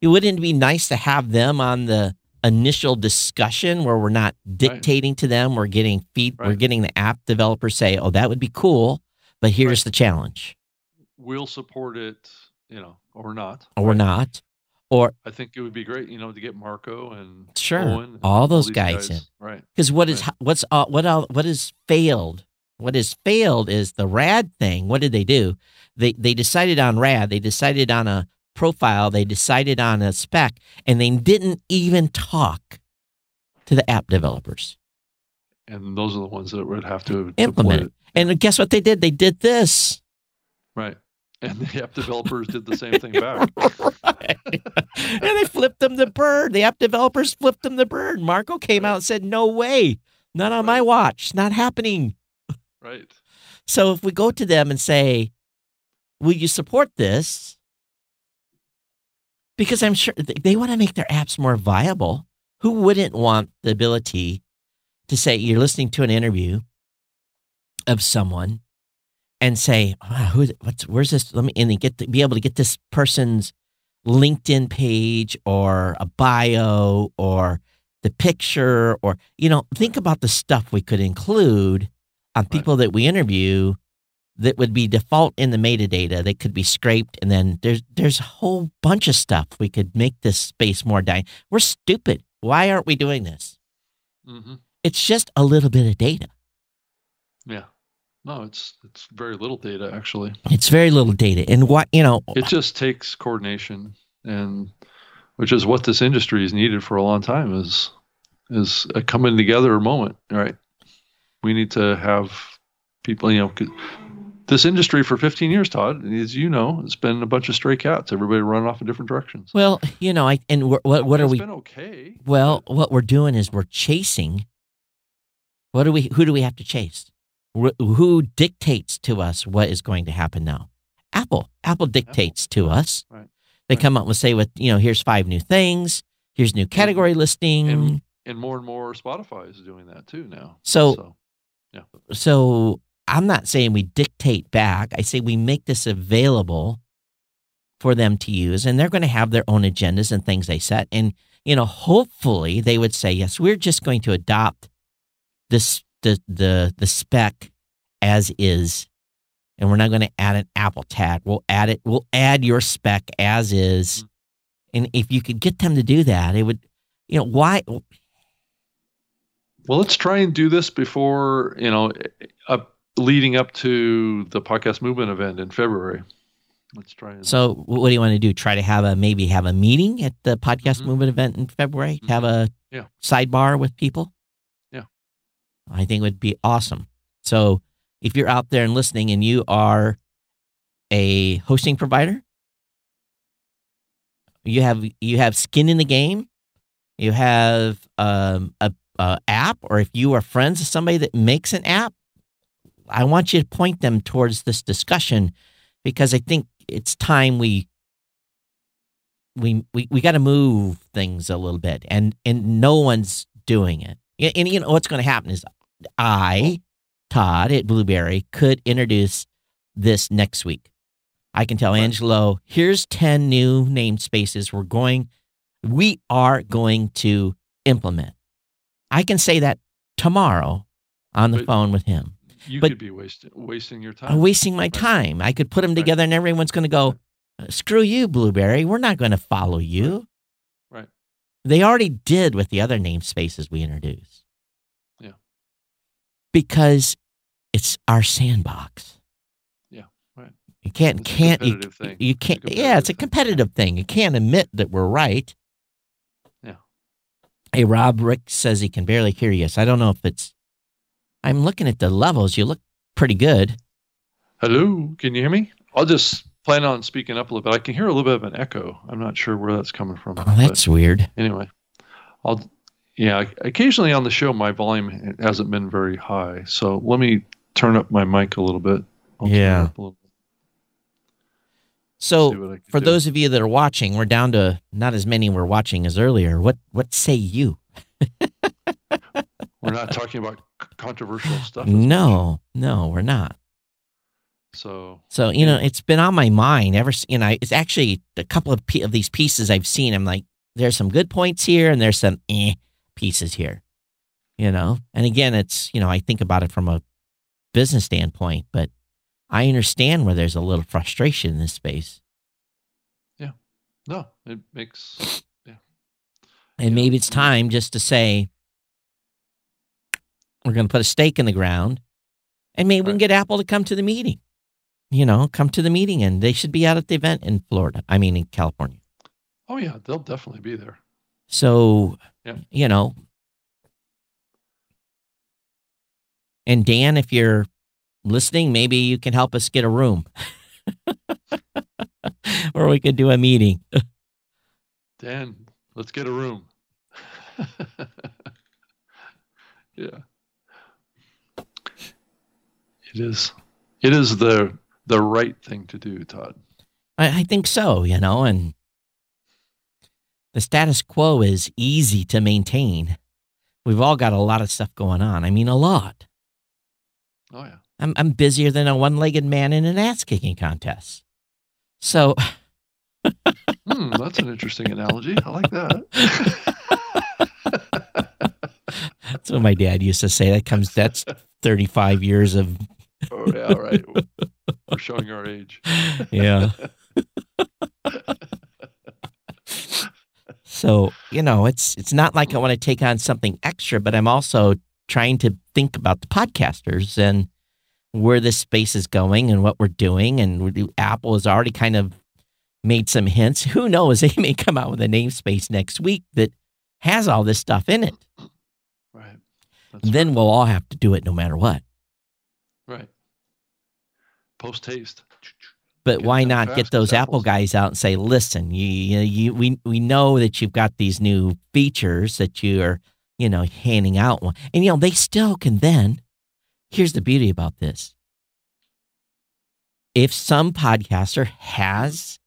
it wouldn't be nice to have them on the initial discussion where we're not dictating right. to them. We're getting feed. Right. We're getting the app developers say, "Oh, that would be cool, but here's right. the challenge. We'll support it, you know, or not, or right. not, or I think it would be great, you know, to get Marco and sure Owen and all those all guys, guys in, right? Because what right. is what's uh, what all, what is failed? What has failed is the RAD thing. What did they do? They they decided on RAD. They decided on a profile, they decided on a spec, and they didn't even talk to the app developers. And those are the ones that would have to implement it. And guess what they did? They did this. Right. And the app developers did the same thing back. Right. And they flipped them the bird. The app developers flipped them the bird. Marco came right. out and said, no way. Not on right. my watch. Not happening. Right. So if we go to them and say, will you support this? Because I'm sure they want to make their apps more viable. Who wouldn't want the ability to say you're listening to an interview of someone and say, oh, who's, what's, where's this? Let me and they get to, be able to get this person's LinkedIn page or a bio or the picture or, you know, think about the stuff we could include on people right. that we interview that would be default in the metadata that could be scraped. And then there's there's a whole bunch of stuff. We could make this space more dynamic. We're stupid. Why aren't we doing this? Mm-hmm. It's just a little bit of data. Yeah. No, it's it's very little data, actually. It's very little data. And what, you know. It just takes coordination, and which is what this industry has needed for a long time is, is a coming together moment, right? We need to have people, you know, this industry for fifteen years, Todd, as you know, it's been a bunch of stray cats. Everybody running off in different directions. Well, you know, I and we're, what what it's are we? It's been okay. Well, what we're doing is we're chasing. What do we? Who do we have to chase? Who dictates to us what is going to happen now? Apple. Apple dictates Apple. to us. Right. They right. come up and say, "With you know, here's five new things. Here's new category and, listing." And, and more and more, Spotify is doing that too now. So, so yeah. So. I'm not saying we dictate back. I say we make this available for them to use, and they're going to have their own agendas and things they set. And, you know, hopefully they would say, yes, we're just going to adopt this, the, the, the spec as is, and we're not going to add an Apple tag. We'll add it. We'll add your spec as is. And if you could get them to do that, it would, you know, why? Well, let's try and do this before, you know, up, leading up to the Podcast Movement event in February. Let's try. And- so what do you want to do? Try to have a, maybe have a meeting at the Podcast mm-hmm. Movement event in February, mm-hmm. have a yeah. sidebar with people. Yeah. I think it would be awesome. So if you're out there and listening and you are a hosting provider, you have, you have skin in the game, you have um, a, a app, or if you are friends with somebody that makes an app, I want you to point them towards this discussion, because I think it's time we we we, we got to move things a little bit, and and no one's doing it. And, and you know what's going to happen is I, Todd at Blueberry, could introduce this next week. I can tell Angelo, here's ten new namespaces we're going we are going to implement. I can say that tomorrow on the but, phone with him. You but could be wasting wasting your time. I'm wasting my time. I could put them right. together, and everyone's going to go, screw you, Blueberry. We're not going to follow you. Right. They already did with the other namespaces we introduced. Yeah. because it's our sandbox. Yeah, right. You can't, it's can't, you, you can't, it's yeah, it's a competitive thing. thing. You can't admit that we're right. Yeah. Hey, Rob Rick says he can barely hear you. So I don't know if it's, I'm looking at the levels. You look pretty good. Hello, can you hear me? I'll just plan on speaking up a little bit. I can hear a little bit of an echo. I'm not sure where that's coming from. Oh, that's weird. Anyway, I'll, yeah, occasionally on the show, my volume hasn't been very high. So let me turn up my mic a little bit. I'll yeah. Up a little bit. So for do. those of you that are watching, we're down to not as many were watching as earlier. What, what say you? We're not talking about controversial stuff. No, much. no, we're not. So, so you know, it's been on my mind ever. You know, it's actually a couple of p- of these pieces I've seen. I'm like, there's some good points here, and there's some eh pieces here. You know, and again, it's you know, I think about it from a business standpoint, but I understand where there's a little frustration in this space. Yeah, no, it makes yeah. And yeah. maybe it's time just to say, we're going to put a stake in the ground, and maybe right. we can get Apple to come to the meeting. You know, come to the meeting, and they should be out at the event in Florida. I mean, in California. Oh, yeah. They'll definitely be there. So, yeah. you know, and Dan, if you're listening, maybe you can help us get a room or we could do a meeting. Dan, let's get a room. Yeah. It is. It is the the right thing to do, Todd. I, I think so, you know, and the status quo is easy to maintain. We've all got a lot of stuff going on. I mean, a lot. Oh, yeah. I'm I'm busier than a one-legged man in an ass-kicking contest. So. Hmm, that's an interesting analogy. I like that. That's what my dad used to say. That comes, that's thirty-five years of. Oh, yeah, right. We're showing our age. Yeah. So, you know, it's it's not like I want to take on something extra, but I'm also trying to think about the podcasters and where this space is going and what we're doing. And Apple has already kind of made some hints. Who knows? They may come out with a namespace next week that has all this stuff in it. Right. That's then right. we'll all have to do it no matter what. Right. Post haste. But get why not get those Apple guys out and say, listen, you, you, you, we, we know that you've got these new features that you are, you know, handing out. And, you know, they still can then, here's the beauty about this. If some podcaster has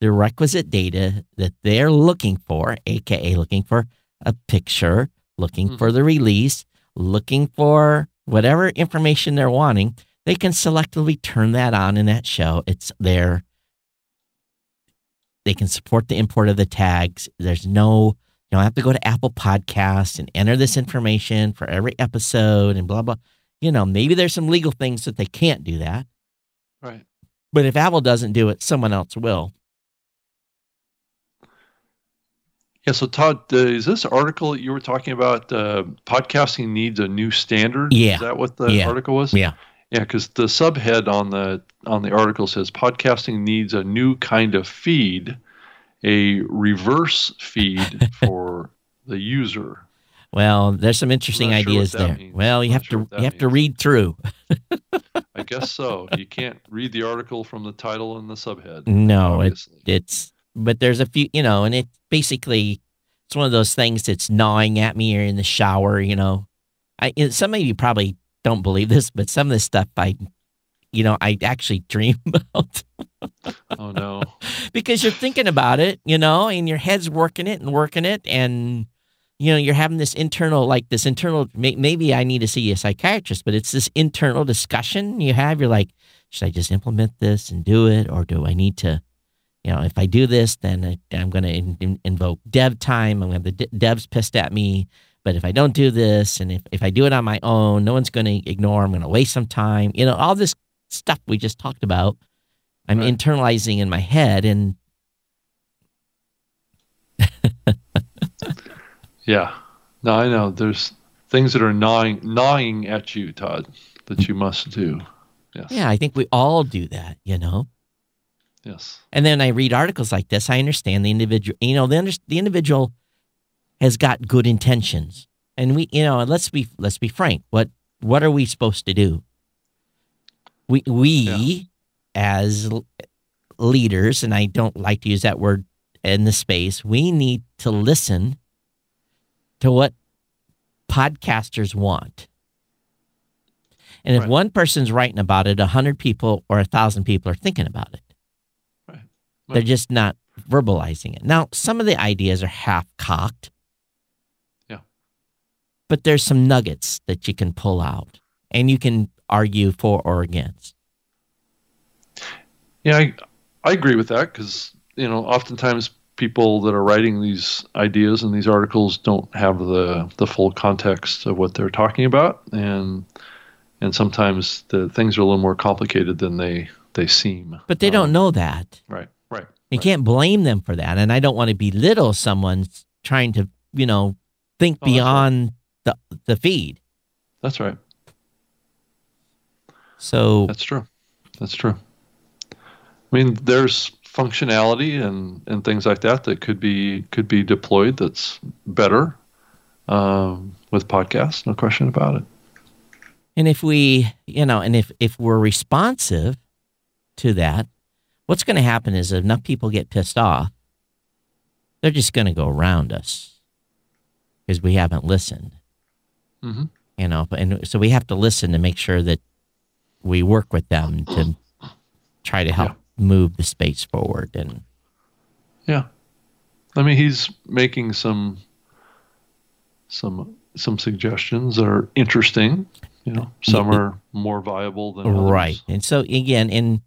the requisite data that they're looking for, A K A looking for a picture, looking mm-hmm. for the release, looking for whatever information they're wanting, they can selectively turn that on in that show. It's there. They can support the import of the tags. There's no, you don't have to go to Apple Podcasts and enter this information for every episode and blah, blah. You know, maybe there's some legal things that they can't do that. Right. But if Apple doesn't do it, someone else will. Yeah, so Todd, uh, is this article you were talking about, uh, podcasting needs a new standard? Yeah. Is that what the yeah. article was? Yeah. Yeah, because the subhead on the on the article says, podcasting needs a new kind of feed, a reverse feed for the user. Well, there's some interesting ideas sure there. Means. Well, you I'm have sure to you have means. to read through. I guess so. You can't read the article from the title and the subhead. No, it, it's... But there's a few, you know, and it basically, it's one of those things that's gnawing at me or in the shower, you know. I Some of you probably don't believe this, but some of this stuff I, you know, I actually dream about. Oh, no. Because you're thinking about it, you know, and your head's working it and working it. And, you know, you're having this internal, like this internal, may, maybe I need to see a psychiatrist, but it's this internal discussion you have. You're like, should I just implement this and do it? Or do I need to? You know, if I do this, then I, I'm going to in, in, invoke dev time. I'm going to have the de- devs pissed at me. But if I don't do this, and if, if I do it on my own, no one's going to ignore. I'm going to waste some time. You know, all this stuff we just talked about, I'm right. internalizing in my head. And yeah, no, I know. There's things that are gnawing, gnawing at you, Todd, that you must do. Yes. Yeah, I think we all do that, you know? Yes. And then I read articles like this. I understand the individual, you know, the, under, the individual has got good intentions. And we, you know, let's be, let's be frank. What, what are we supposed to do? We, we yeah. as leaders, and I don't like to use that word in the space, we need to listen to what podcasters want. And if right. one person's writing about it, a hundred people or a thousand people are thinking about it. Right. Right. They're just not verbalizing it. Now, some of the ideas are half cocked. Yeah. But there's some nuggets that you can pull out and you can argue for or against. Yeah, I, I agree with that because, you know, oftentimes people that are writing these ideas and these articles don't have the, the full context of what they're talking about. And and sometimes the things are a little more complicated than they, they seem. But they um, don't know that. Right, right. You right. can't blame them for that. And I don't want to belittle someone trying to, you know, think oh, beyond right. the the feed. That's right. So that's true. That's true. I mean, there's functionality and, and things like that that could be could be deployed that's better um, with podcasts, no question about it. And if we, you know, and if, if we're responsive to that, what's going to happen is if enough people get pissed off, they're just going to go around us because we haven't listened. Mm-hmm. You know, and so we have to listen to make sure that we work with them to try to help yeah. move the space forward. And yeah, I mean, he's making some some some suggestions that are interesting. You know, some are more viable than others. Right. And so again, in,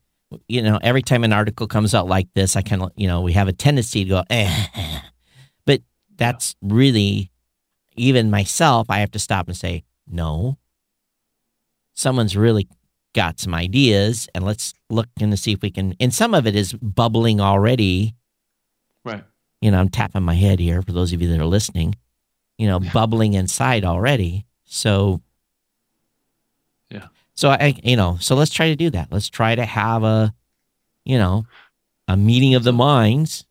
you know, every time an article comes out like this, I kind of, you know, we have a tendency to go, eh, eh. But that's yeah. really, even myself, I have to stop and say, no, someone's really got some ideas and let's look and see if we can, and some of it is bubbling already. Right. You know, I'm tapping my head here for those of you that are listening, you know, yeah. bubbling inside already. So yeah. So I, you know, so let's try to do that. Let's try to have a, you know, a meeting of the minds.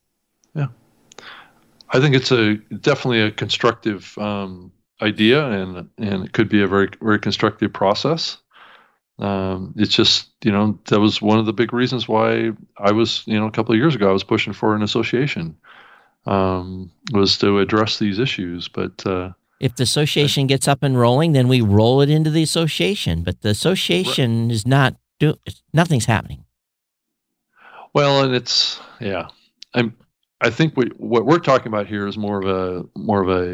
Yeah. I think it's a definitely a constructive um, idea, and and it could be a very very constructive process. Um, it's just, you know, that was one of the big reasons why I was, you know, a couple of years ago, I was pushing for an association, um, was to address these issues, but. Uh, If the association gets up and rolling, then we roll it into the association. But the association right. is not do nothing's happening. Well, and it's yeah. I'm. I think we, what we're talking about here is more of a more of a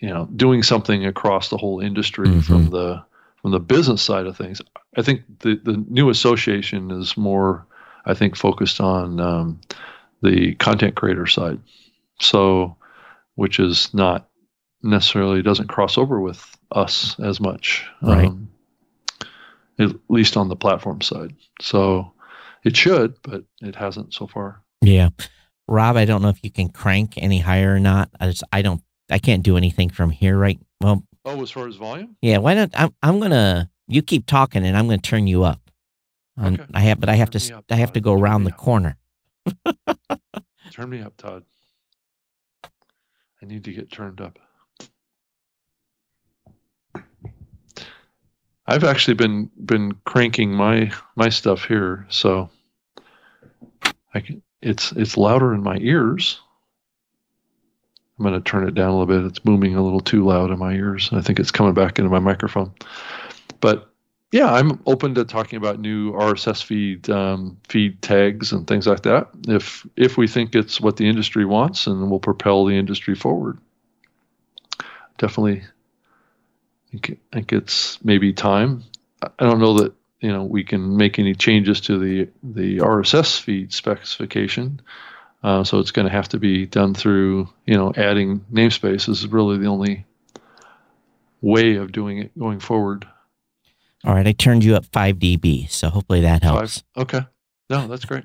you know doing something across the whole industry mm-hmm. from the from the business side of things. I think the the new association is more, I think, focused on um, the content creator side. So, which is not. necessarily doesn't cross over with us as much, right. um, at least on the platform side. So it should, but it hasn't so far. Yeah. Rob, I don't know if you can crank any higher or not. I, just, I don't, I can't do anything from here. Right. Well, oh, as far as volume? Yeah. Why not? I'm, I'm going to, you keep talking and I'm going to turn you up. Um, okay. I have, but I have turn to, up, I have Todd. to go turn around the up. corner. Turn me up, Todd. I need to get turned up. I've actually been been cranking my my stuff here, so I can, it's it's louder in my ears. I'm going to turn it down a little bit. It's booming a little too loud in my ears. I think it's coming back into my microphone. But yeah, I'm open to talking about new R S S feed um, feed tags and things like that. If if we think it's what the industry wants, and will propel the industry forward, definitely. I think it's maybe time. I don't know that, you know, we can make any changes to the, the R S S feed specification. Uh, so it's going to have to be done through, you know, adding namespace is really the only way of doing it going forward. All right. I turned you up five decibels. So hopefully that helps. Five? Okay. No, that's great.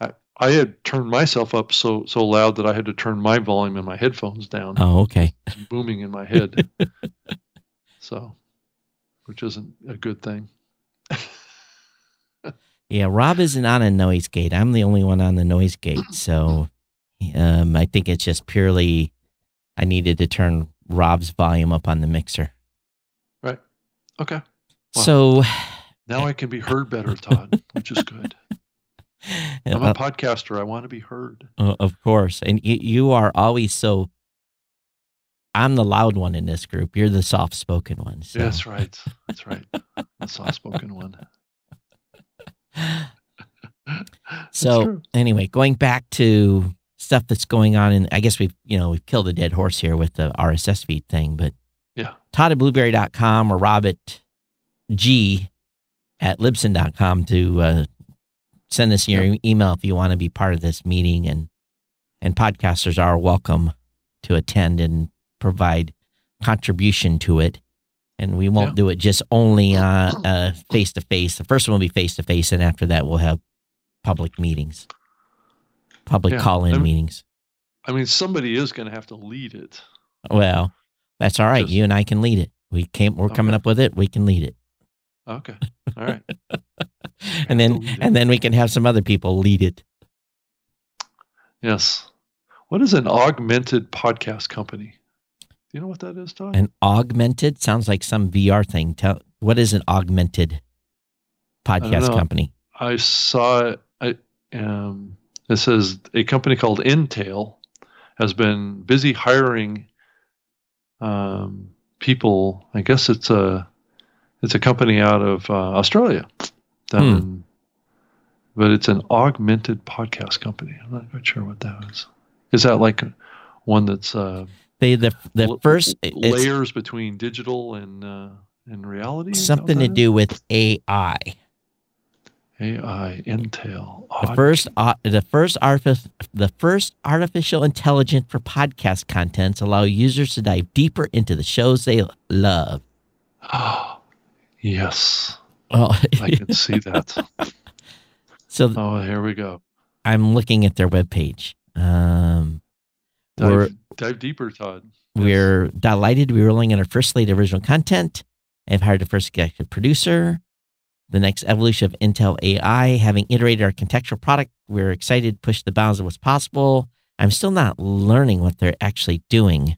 I, I had turned myself up so so loud that I had to turn my volume in my headphones down. Oh, okay. It's booming in my head. So, which isn't a good thing. Yeah, Rob isn't on a noise gate. I'm the only one on the noise gate. So um, I think it's just purely I needed to turn Rob's volume up on the mixer. Right. Okay. Well, so now I can be heard better, Todd, which is good. I'm a podcaster. I want to be heard. Uh, of course. And you, you are always so, I'm the loud one in this group. You're the soft-spoken one. So. Yeah, that's right. That's right. The soft-spoken one. So anyway, going back to stuff that's going on, and I guess we've, you know, we've killed a dead horse here with the R S S feed thing, but yeah, Todd at Blueberry dot com or Rob at G at Libsyn dot com to, uh, send us your email if you want to be part of this meeting, and and podcasters are welcome to attend and provide contribution to it. And we won't yeah. do it just only uh, uh, face-to-face. The first one will be face-to-face, and after that we'll have public meetings, public yeah. call-in I mean, meetings. I mean, somebody is going to have to lead it. Well, that's all right. Just, you and I can lead it. We came, we're okay. coming up with it. We can lead it. Okay. All right. and then and then we can have some other people lead it. Yes. What is an augmented podcast company? Do you know what that is, Todd? An augmented? Sounds like some V R thing. Tell, what is an augmented podcast I company? I saw it. I, um, it says a company called Intel has been busy hiring um, people. I guess it's a It's a company out of uh, Australia, down hmm. in, but it's an augmented podcast company. I'm not quite sure what that is. Is that like one that's uh, they the the l- first layers between digital and uh, and reality? Something to do with A I. A I Intel. The aug- first uh, the first artif- the first artificial intelligence for podcast contents allow users to dive deeper into the shows they love. Yes, oh. I can see that. So, oh, here we go. I'm looking at their webpage. Um, dive, dive deeper, Todd. We're yes. delighted to be rolling in our first slate of original content. I've hired the first executive producer. The next evolution of Intel A I, having iterated our contextual product, we're excited to push the bounds of what's possible. I'm still not learning what they're actually doing.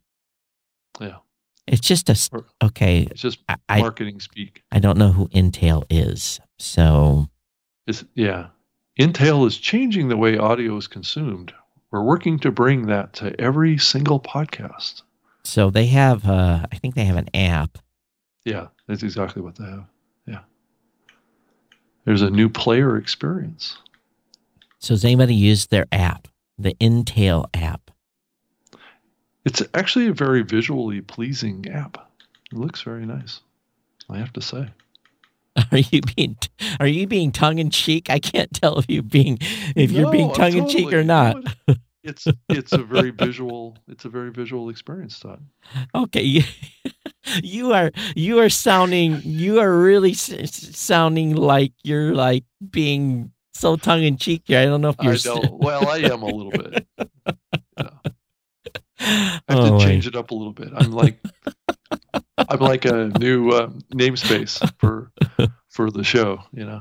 Yeah. It's just a, okay. It's just marketing I, speak. I don't know who Intel is. So, it's, yeah. Intel is changing the way audio is consumed. We're working to bring that to every single podcast. So they have, uh, I think they have an app. Yeah, that's exactly what they have. Yeah. There's a new player experience. So has anybody used their app, the Intel app? It's actually a very visually pleasing app. It looks very nice, I have to say. Are you being are you being tongue in cheek? I can't tell if you being if no, you're being tongue totally, in cheek or not. You know, it's it's a very visual it's a very visual experience, Todd. Okay, you, you are you are sounding you are really sounding like you're like being so tongue in cheek here. I don't know if you're. I don't. Well, I am a little bit. Yeah. I have oh, to change wait. it up a little bit. I'm like, I'm like a new uh, namespace for for the show, you know.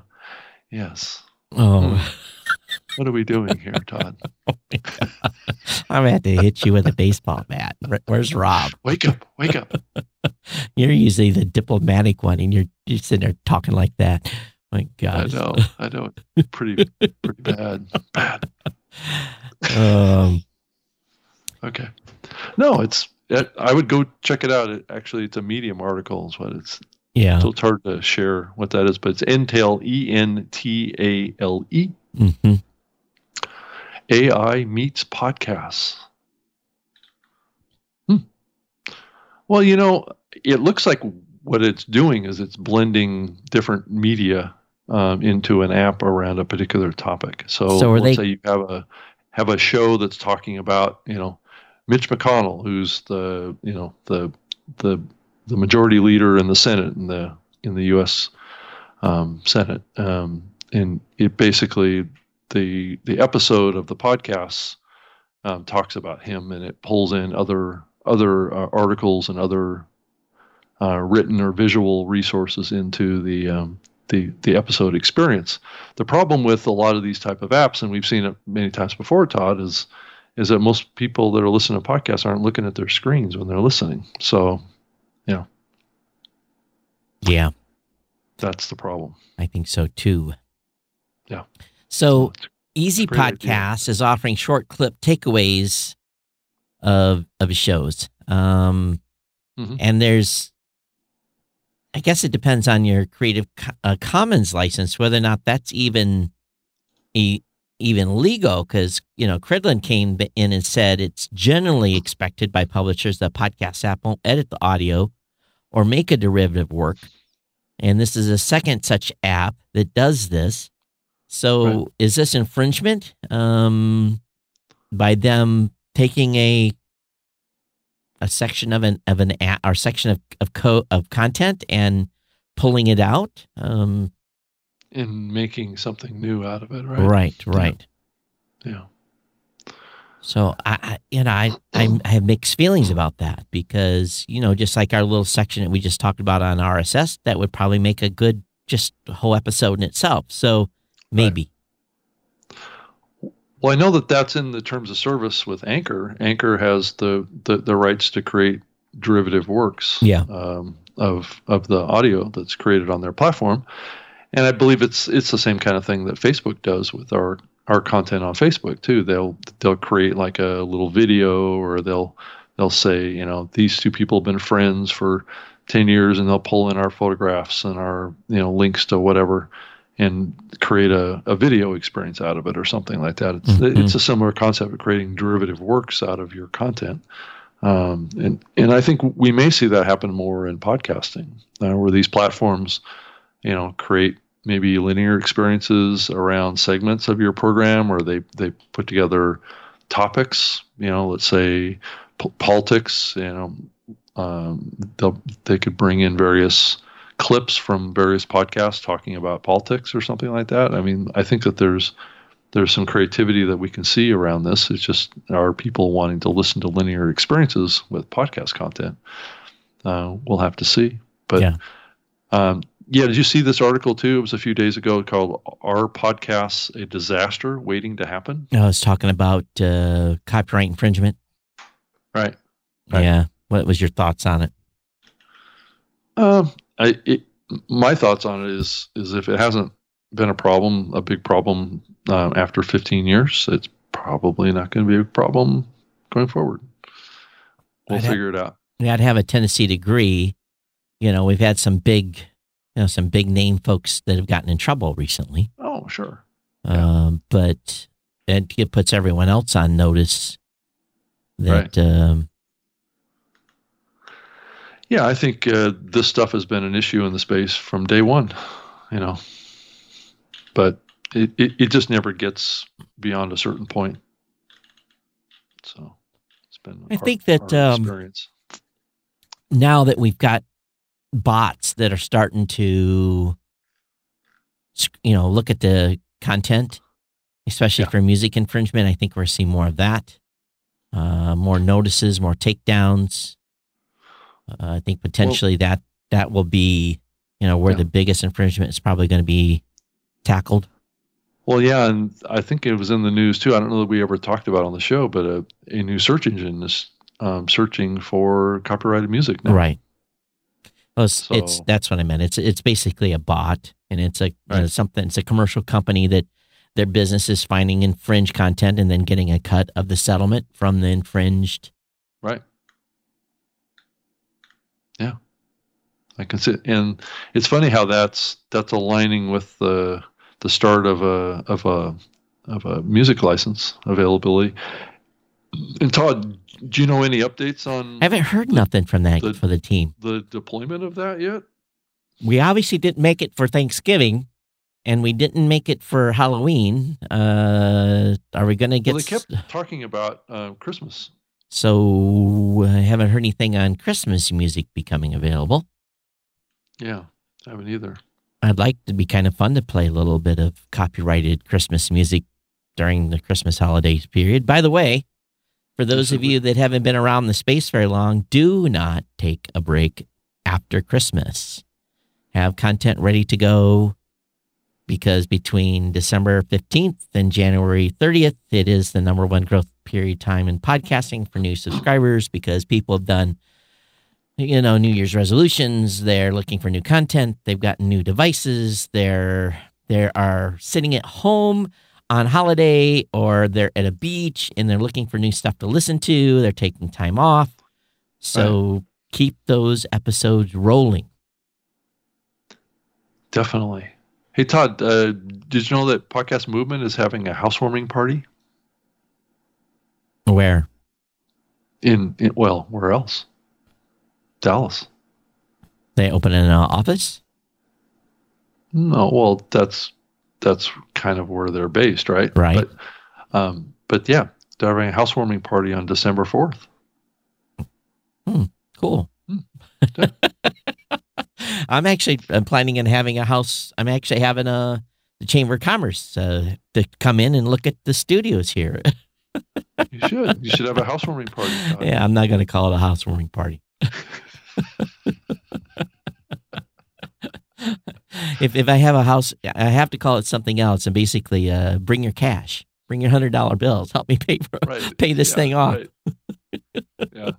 Yes. Oh, what are we doing here, Todd? Oh, I'm gonna have to hit you with a baseball bat. Where's Rob? Wake up! Wake up! You're usually the diplomatic one, and you're you're sitting there talking like that. My gosh. I know. I know. Pretty pretty bad. Bad. Um. Okay. No, it's, it, I would go check it out. It, actually, it's a Medium article is what it's, yeah. So it's hard to share what that is, but it's Intel, E N T A L E. Mm-hmm. A I meets podcasts. Hmm. Well, you know, it looks like what it's doing is it's blending different media um, into an app around a particular topic. So, so let's they- say you have a, have a show that's talking about, you know, Mitch McConnell, who's the you know the the the majority leader in the Senate in the in the U S Um, Senate, um, and it basically the the episode of the podcasts um, talks about him, and it pulls in other other uh, articles and other uh, written or visual resources into the um, the the episode experience. The problem with a lot of these type of apps, and we've seen it many times before, Todd, is is that most people that are listening to podcasts aren't looking at their screens when they're listening. So, yeah. Yeah. That's the problem. I think so, too. Yeah. So Easy Podcast is offering short clip takeaways of of shows. Um, mm-hmm. And there's, I guess it depends on your Creative uh, Commons license, whether or not that's even a, even legal, because, you know, Cridlin came in and said it's generally expected by publishers that podcast app won't edit the audio or make a derivative work. And this is a second such app that does this. So right. Is this infringement um, by them taking a a section of an of an app or section of of, co- of content and pulling it out um, and making something new out of it? Right, right, right. Yeah. yeah. So I, I, you know, I I have mixed feelings about that, because, you know, just like our little section that we just talked about on R S S, that would probably make a good just whole episode in itself. So. Maybe. Right. Well, I know that that's in the terms of service with Anchor. Anchor has the, the, the rights to create derivative works yeah. um, of of the audio that's created on their platform, and I believe it's it's the same kind of thing that Facebook does with our, our content on Facebook too. They'll they'll create like a little video, or they'll they'll say, you know, these two people have been friends for ten years, and they'll pull in our photographs and our, you know, links to whatever, and create a, a video experience out of it or something like that. It's mm-hmm. it's a similar concept of creating derivative works out of your content. Um, and, and I think we may see that happen more in podcasting, uh, where these platforms, you know, create maybe linear experiences around segments of your program, or they, they put together topics, you know, let's say po- politics, you know, um, they'll, they could bring in various clips from various podcasts talking about politics or something like that. I mean, I think that there's there's some creativity that we can see around this. It's just our people wanting to listen to linear experiences with podcast content. Uh, we'll have to see. But yeah. Um, yeah, did you see this article too? It was a few days ago called "Are Podcasts a Disaster Waiting to Happen?" No, I was talking about uh, copyright infringement. Right. right. Yeah. What was your thoughts on it? Um. Uh, I, it, my thoughts on it is, is if it hasn't been a problem, a big problem um, after fifteen years, it's probably not going to be a problem going forward. We'll I'd figure have, it out. I'd have a tendency to agree. You know, we've had some big, you know, some big name folks that have gotten in trouble recently. Oh, sure. Um, yeah. But it, it puts everyone else on notice that, right. um, Yeah, I think uh, this stuff has been an issue in the space from day one, you know, but it, it, it just never gets beyond a certain point. So it's been I hard, think that hard experience. Um, now that we've got bots that are starting to, you know, look at the content, especially yeah. for music infringement, I think we're seeing more of that, uh, more notices, more takedowns. Uh, I think potentially well, that that will be, you know, where yeah. the biggest infringement is probably going to be tackled. Well, yeah, and I think it was in the news too. I don't know that we ever talked about it on the show, but a, a new search engine is um, searching for copyrighted music now. Right. Well, it's, so, it's that's what I meant. It's it's basically a bot, and it's a right. you know, something. It's a commercial company that their business is finding infringed content and then getting a cut of the settlement from the infringed. Right. Yeah, I can see, and it's funny how that's that's aligning with the the start of a of a of a music license availability. And Todd, do you know any updates on? I haven't heard the, nothing from that the, for the team. The deployment of that yet? We obviously didn't make it for Thanksgiving, and we didn't make it for Halloween. Uh, are we going to get? Well, they kept s- talking about uh, Christmas. So I haven't heard anything on Christmas music becoming available. Yeah, I haven't either. I'd like to be kind of fun to play a little bit of copyrighted Christmas music during the Christmas holiday period. By the way, for those of you that haven't been around the space very long, do not take a break after Christmas. Have content ready to go, because between December fifteenth and January thirtieth, it is the number one growth period time in podcasting for new subscribers, because people have done, you know, New Year's resolutions. They're looking for new content. They've gotten new devices. They're, they are sitting at home on holiday, or they're at a beach and they're looking for new stuff to listen to. They're taking time off. So right. Keep those episodes rolling. Definitely. Hey, Todd, uh, did you know that Podcast Movement is having a housewarming party? Where? In, in well, where else? Dallas. They open an uh, office? No, well, that's that's kind of where they're based, right? Right. But, um, but yeah, they're having a housewarming party on December fourth. Hmm, cool. Hmm. Yeah. I'm actually I'm planning on having a house. I'm actually having a the Chamber of Commerce uh, to come in and look at the studios here. You should. You should have a housewarming party. Todd. Yeah, I'm not going to call it a housewarming party. if if I have a house, I have to call it something else. And basically, uh, bring your cash, bring your hundred dollar bills, help me pay for right. pay this yeah, thing off. Right. Yeah.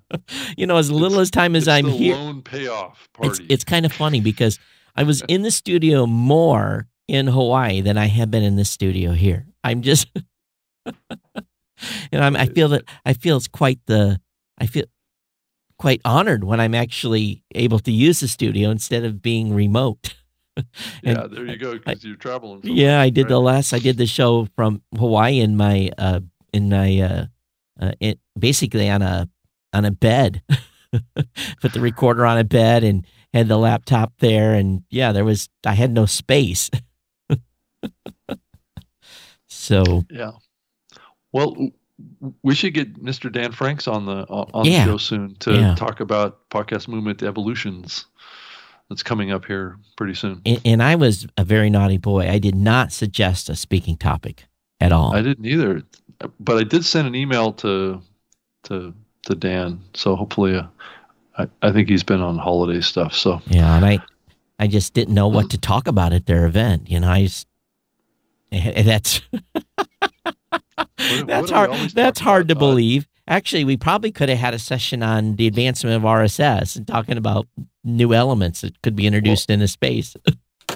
You know, as little it's, as time as I'm here, loan payoff party. It's, it's kind of funny because I was in the studio more in Hawaii than I have been in this studio here. I'm just, you know, I'm, I feel that I feel it's quite the, I feel quite honored when I'm actually able to use the studio instead of being remote. And yeah, there you go. Because you're traveling. So yeah, much, I did right? the last. I did the show from Hawaii in my uh, in my. Uh, Uh, it basically on a on a bed, put the recorder on a bed and had the laptop there, and yeah, there was I had no space. So yeah, well, we should get Mister Dan Franks on the on yeah. the show soon to yeah. talk about Podcast Movement evolutions that's coming up here pretty soon. And, and I was a very naughty boy. I did not suggest a speaking topic at all. I didn't either. But I did send an email to to to Dan, so hopefully, uh, I I think he's been on holiday stuff. So yeah, and I I just didn't know what to talk about at their event. You know, I just, that's what, that's what hard that's hard to believe. Actually, we probably could have had a session on the advancement of R S S and talking about new elements that could be introduced well, into space.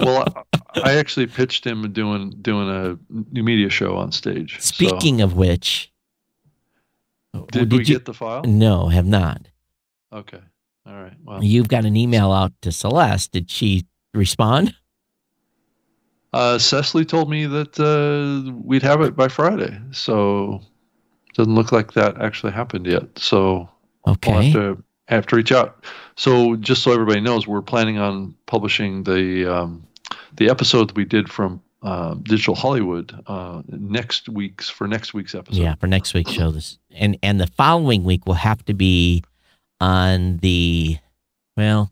Well, I actually pitched him doing doing a new media show on stage. Speaking so. of which, did, did we you, get the file? No, have not. Okay, all right. Well, you've got an email out to Celeste. Did she respond? Uh, Cecily told me that uh, we'd have it by Friday, so doesn't look like that actually happened yet. So okay. We'll have to, I have to reach out. So just so everybody knows, we're planning on publishing the um, the episode that we did from uh, Digital Hollywood uh, next week's for next week's episode. Yeah, for next week's show. This and and the following week will have to be on the well.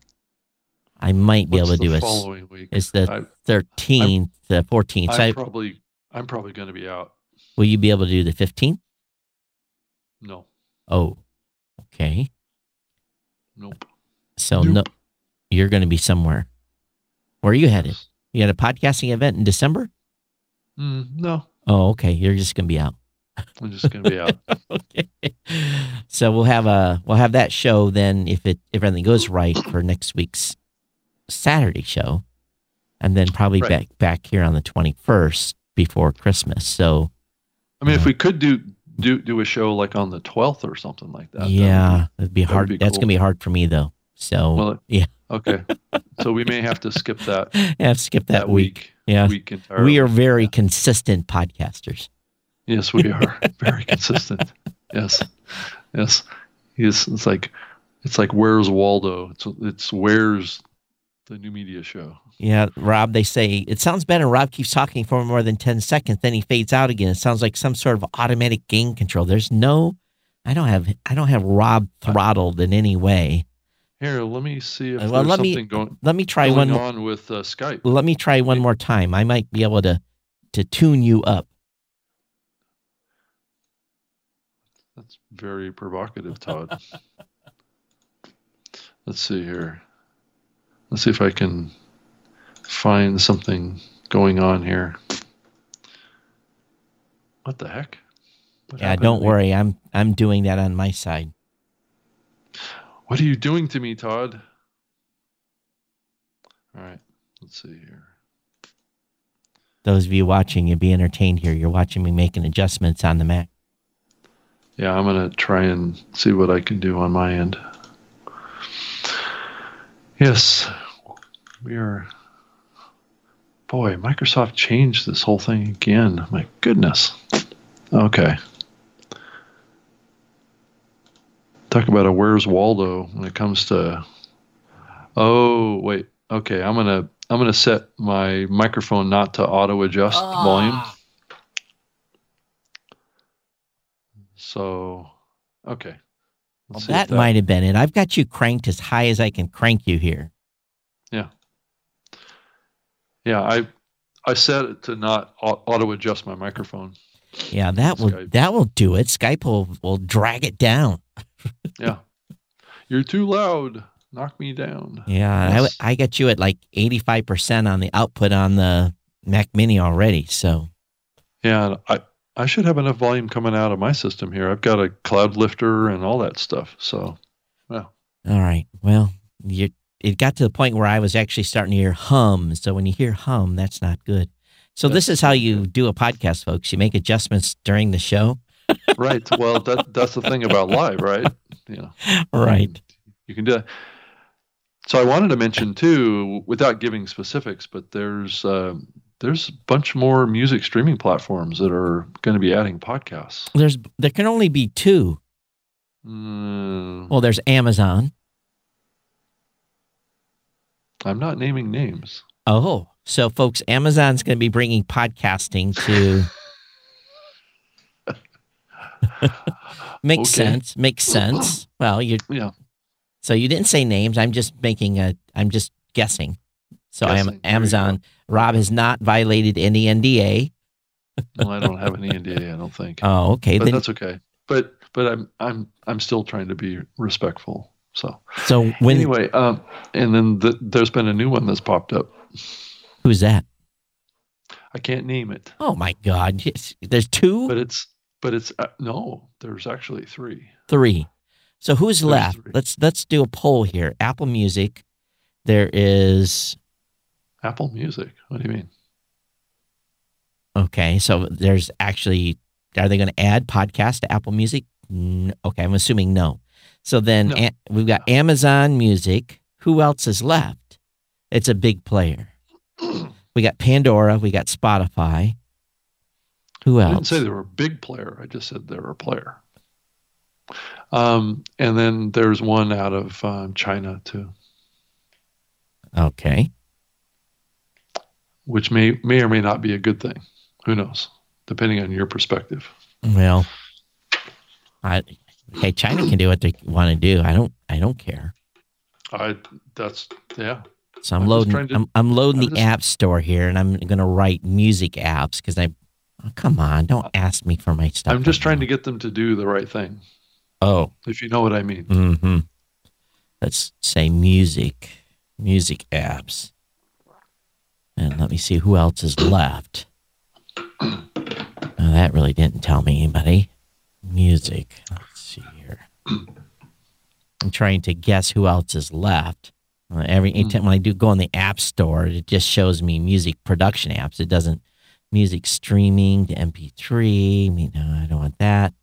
I might be What's able to do it. Following week it's the thirteenth, the fourteenth. I'm so probably I, I'm probably going to be out. Will you be able to do the fifteenth? No. Oh, okay. Nope. So nope. no, you're going to be somewhere. Where are you headed? You had a podcasting event in December? Mm, no. Oh, okay. You're just going to be out. I'm just going to be out. Okay. So we'll have a we'll have that show then if it if everything goes right for next week's Saturday show, and then probably right. back back here on the twenty-first before Christmas. So, I mean, uh, if we could do. Do do a show like on the twelfth or something like that. Yeah, it'd be, be hard. Be That's cool. gonna be hard for me though. So well, it, yeah. Okay. So we may have to skip that. Yeah, skip that, that week. week. Yeah. Week we are very yeah. consistent podcasters. Yes, we are very consistent. Yes, yes. Yes. It's like it's like where's Waldo? It's it's where's the new media show. Yeah, Rob, they say, it sounds better. Rob keeps talking for more than ten seconds, then he fades out again. It sounds like some sort of automatic gain control. There's no, I don't have, I don't have Rob throttled in any way. Here, let me see if uh, well, there's let something me, going, let me try going one, on with uh, Skype. Let me try one more time. I might be able to, to tune you up. very provocative, Todd. Let's see here. Let's see if I can find something going on here. What the heck? What yeah, don't worry. I'm I'm doing that on my side. What are you doing to me, Todd? All right. Let's see here. Those of you watching, you'll be entertained here. You're watching me making adjustments on the Mac. Yeah, I'm going to try and see what I can do on my end. Yes, we are. Boy, Microsoft changed this whole thing again. My goodness. Okay. Talk about a where's Waldo when it comes to. Oh, wait. Okay, I'm going to. I'm going to set my microphone not to auto-adjust ah. volume. So, okay. Well, that, that might have been it. I've got you cranked as high as I can crank you here. Yeah. Yeah, I I set it to not auto-adjust my microphone. Yeah, that will Skype. that will do it. Skype will, will drag it down. Yeah. You're too loud. Knock me down. Yeah, yes. I, I got you at like eighty-five percent on the output on the Mac Mini already, so. Yeah, I, I should have enough volume coming out of my system here. I've got a cloud lifter and all that stuff, so, yeah. All right, well, you it got to the point where I was actually starting to hear hum, so when you hear hum, that's not good. So that's, this is how you do a podcast, folks. You make adjustments during the show. Right, well, that that's the thing about live, right? Yeah. Right. You, you can do that. So I wanted to mention too, without giving specifics, but there's uh, there's a bunch more music streaming platforms that are going to be adding podcasts. There's there can only be two. Mm. Well, there's Amazon. I'm not naming names. Oh, so folks, Amazon's going to be bringing podcasting to. Makes okay. sense. Makes sense. Well, you yeah. So you didn't say names. I'm just making a, I'm just guessing. So guessing. I am Amazon. Rob has not violated any N D A. Well, I don't have any N D A, I don't think. Oh, okay. But then, that's okay. But, but I'm, I'm, I'm still trying to be respectful. So, so when, anyway, um, and then the, there's been a new one that's popped up. Who's that? I can't name it. Oh my God. Yes. There's two, but it's, but it's, uh, no, there's actually three, three. So who's left? Let's let's do a poll here. Apple Music. There is Apple Music. What do you mean? Okay, so there's actually are they going to add podcasts to Apple Music? Okay, I'm assuming no. So then no. a, we've got Amazon Music. Who else is left? It's a big player. We got Pandora, we got Spotify. Who else? I didn't say they were a big player. I just said they were a player. Um, and then there's one out of um, China too. Okay. Which may, may or may not be a good thing. Who knows? Depending on your perspective. Well, I, hey, China can do what they want to do. I don't, I don't care. I, that's, yeah. So I'm, I'm loading, to, I'm, I'm loading I'm the just, app store here and I'm going to write music apps because I, oh, come on, don't ask me for my stuff. I'm just right trying now. to get them to do the right thing. Oh, if you know what I mean. Mm-hmm. Let's say music, music apps. And let me see who else is left. Oh, that really didn't tell me anybody. Music. Let's see here. I'm trying to guess who else is left. Uh, every mm-hmm. time when I do go in the app store, it just shows me music production apps. It doesn't music streaming to M P three. I mean, no, I don't want that.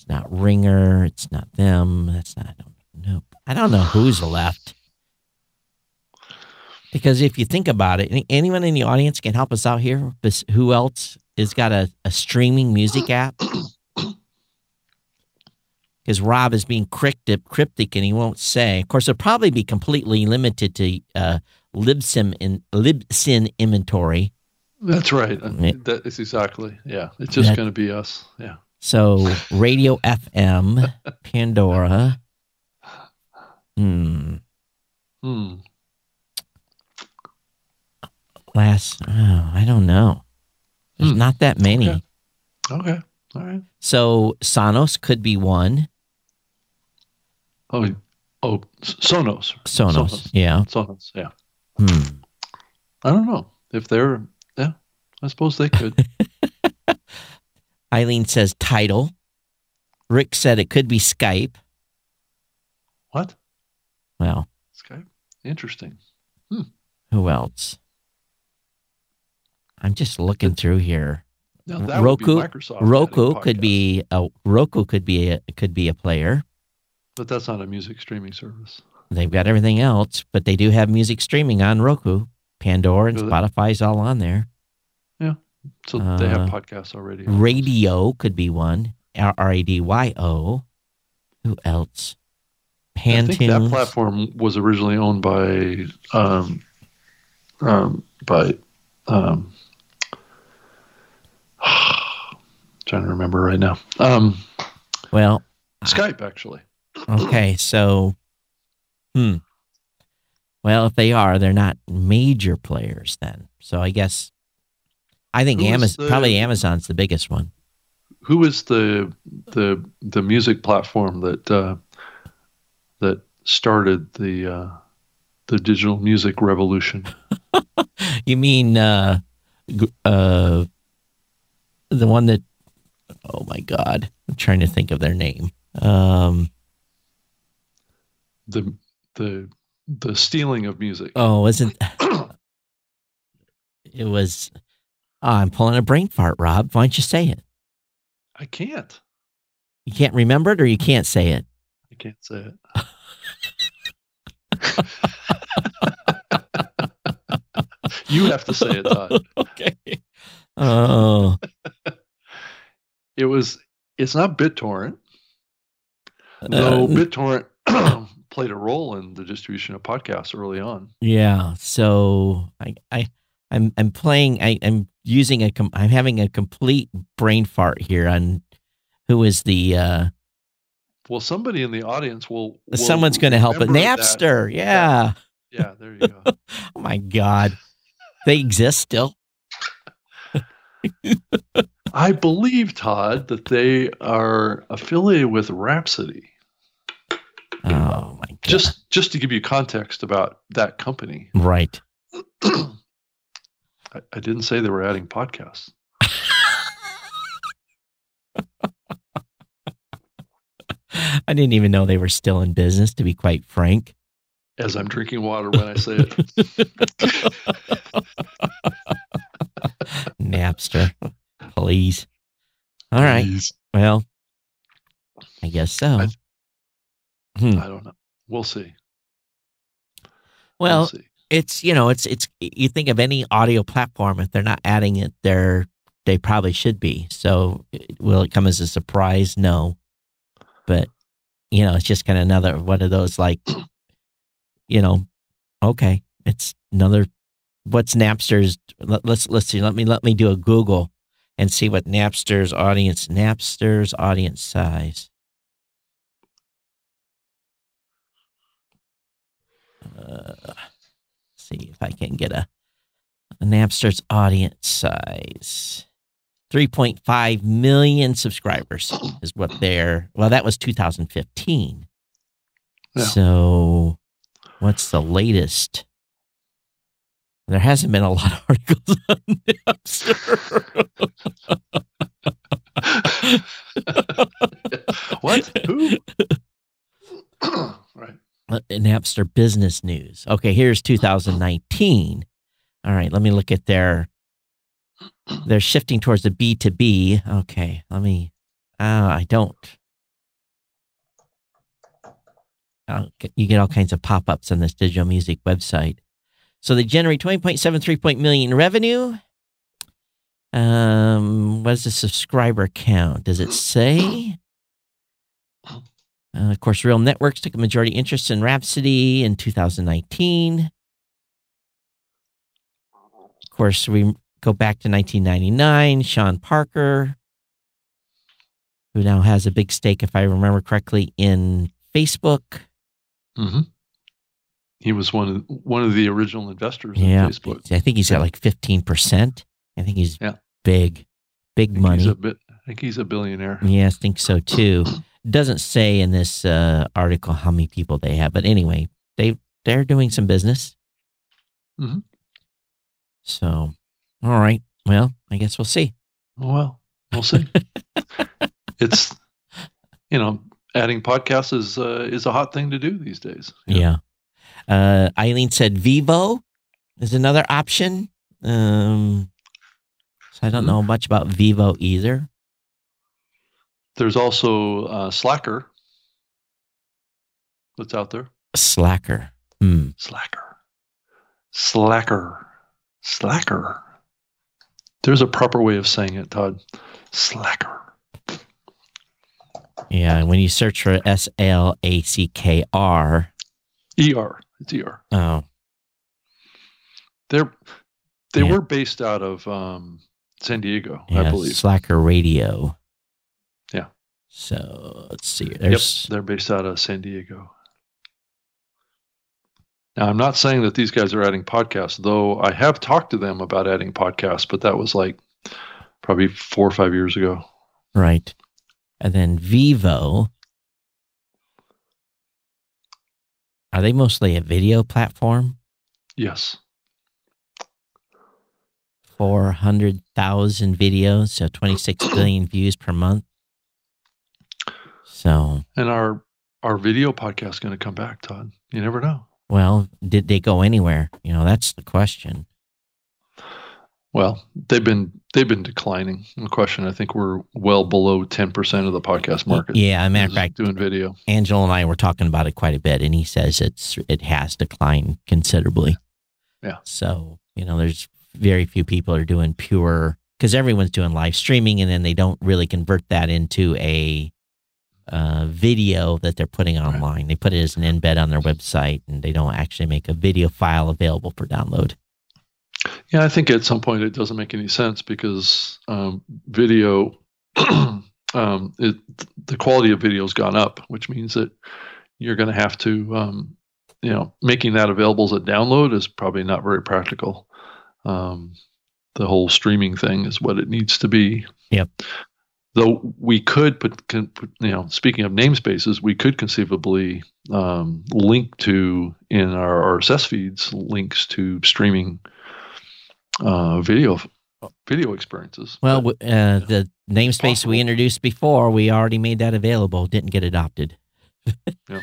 It's not Ringer. It's not them. That's not, I don't know. I don't know who's left. Because if you think about it, anyone in the audience can help us out here. Who else has got a, a streaming music app? Because Rob is being cryptic, cryptic and he won't say. Of course, it'll probably be completely limited to uh, Libsyn, in, Libsyn inventory. That's right. It, that is exactly. Yeah. It's just going to be us. Yeah. So, Radio F M, Pandora. Hmm. Hmm. Last, oh, I don't know. There's mm. not that many. Okay. Okay. All right. So Sonos could be one. Oh, oh, Sonos. Sonos, Sonos. yeah. Sonos, yeah. Hmm. I don't know if they're, yeah, I suppose they could. Eileen says Tidal. Rick said it could be Skype. What? Well. Skype? Interesting. Hmm. Who else? I'm just looking through here. Now, that Roku, would be Microsoft Roku could be a Roku could be a, could be a player, but that's not a music streaming service. They've got everything else, but they do have music streaming on Roku. Pandora and Spotify's all on there. Yeah, so uh, they have podcasts already. Radio could be one. R A D Y O. Who else? Pantunes. I think that platform was originally owned by um, um, by. Um, trying to remember right now. Um, well, Skype actually. Okay, so, hmm. Well, if they are, they're not major players then. So I guess, I think Amazon, the, probably Amazon's the biggest one. Who is the the the music platform that uh, that started the uh, the digital music revolution? You mean uh, uh, the one that? Oh my God! I'm trying to think of their name. Um, the the the stealing of music. Oh, isn't it was? Oh, I'm pulling a brain fart, Rob. Why don't you say it? I can't. You can't remember it, or you can't say it. I can't say it. You have to say it, Todd. Okay. Oh. It was, it's not BitTorrent. No, uh, BitTorrent played a role in the distribution of podcasts early on. Yeah. So I, I, I'm, I'm playing, I, I'm using a, com- I'm having a complete brain fart here on who is the, uh, well, somebody in the audience will, will someone's going to help it. Napster. That. Yeah. Yeah. There you go. Oh my God. They exist still. I believe, Todd, that they are affiliated with Rhapsody. Oh my God. Just just to give you context about that company. Right. I, I didn't say they were adding podcasts. I didn't even know they were still in business, to be quite frank. As I'm drinking water when I say it. Napster. Please. All right. Please. Well, I guess so. I, hmm. I don't know. We'll see. Well, we'll see. It's, you know, it's, it's, you think of any audio platform, if they're not adding it, they're, they probably should be. So it, will it come as a surprise? No. But, you know, it's just kind of another one of those, like, you know, okay, it's another, what's Napster's, let, let's, let's see, let me, let me do a Google and see what Napster's audience, Napster's audience size. Uh, see if I can get a, a Napster's audience size. three point five million subscribers is what they're, well, that was two thousand fifteen. Yeah. So what's the latest? There hasn't been a lot of articles on Napster. What? Who? Right. Napster Business News. Okay, here's two thousand nineteen. All right, let me look at their. They're shifting towards the B two B. Okay, let me. Uh, I don't. I'll, you get all kinds of pop-ups on this digital music website. So they generate twenty point seven three million revenue. Um, what is the subscriber count? Does it say? Uh, of course, Real Networks took a majority interest in Rhapsody in two thousand nineteen. Of course, we go back to nineteen ninety-nine. Sean Parker, who now has a big stake, if I remember correctly, in Facebook. Mm-hmm. He was one of one of the original investors yeah, in Facebook. I think he's got like fifteen percent. I think he's yeah. big, big I think money. He's a bit, think he's a billionaire. Yeah, I think so too. Doesn't say in this uh, article how many people they have, but anyway, they they're doing some business. Mm-hmm. So, all right. Well, I guess we'll see. Well, we'll see. It's, you know, adding podcasts is uh, is a hot thing to do these days. Yeah. yeah. Uh, Eileen said Vivo is another option. Um, so I don't know much about Vivo either. There's also uh, Slacker. What's out there? Slacker. Mm. Slacker. Slacker. Slacker. There's a proper way of saying it, Todd. Slacker. Yeah, when you search for S L A C K R. E R. It's E R. Oh. They're, they yeah. were based out of um, San Diego, yeah, I believe. Slacker Radio. Yeah. So let's see. There's... Yep, they're based out of San Diego. Now, I'm not saying that these guys are adding podcasts, though I have talked to them about adding podcasts, but that was like probably four or five years ago. Right. And then Vivo. Are they mostly a video platform? Yes. four hundred thousand videos, so twenty-six billion views per month. So, and our our video podcast is going to come back, Todd. You never know. Well, did they go anywhere? You know, that's the question. Well, they've been they've been declining. No question. I think we're well below ten percent of the podcast market. Yeah, as a matter of fact, doing video. Angela and I were talking about it quite a bit, and he says it's it has declined considerably. Yeah. So, you know, there's very few people are doing pure, because everyone's doing live streaming, and then they don't really convert that into a Uh, video that they're putting online. Right. They put it as an embed on their website, and they don't actually make a video file available for download. Yeah, I think at some point it doesn't make any sense because um, video, um, it, the quality of video has gone up, which means that you're going to have to, um, you know, making that available as a download is probably not very practical. Um, the whole streaming thing is what it needs to be. Yep. Though we could put, you know, speaking of namespaces, we could conceivably um, link to in our R S S feeds links to streaming uh, video video experiences. Well, but, uh, yeah. the namespace we introduced before, we already made that available. Didn't get adopted. Yeah.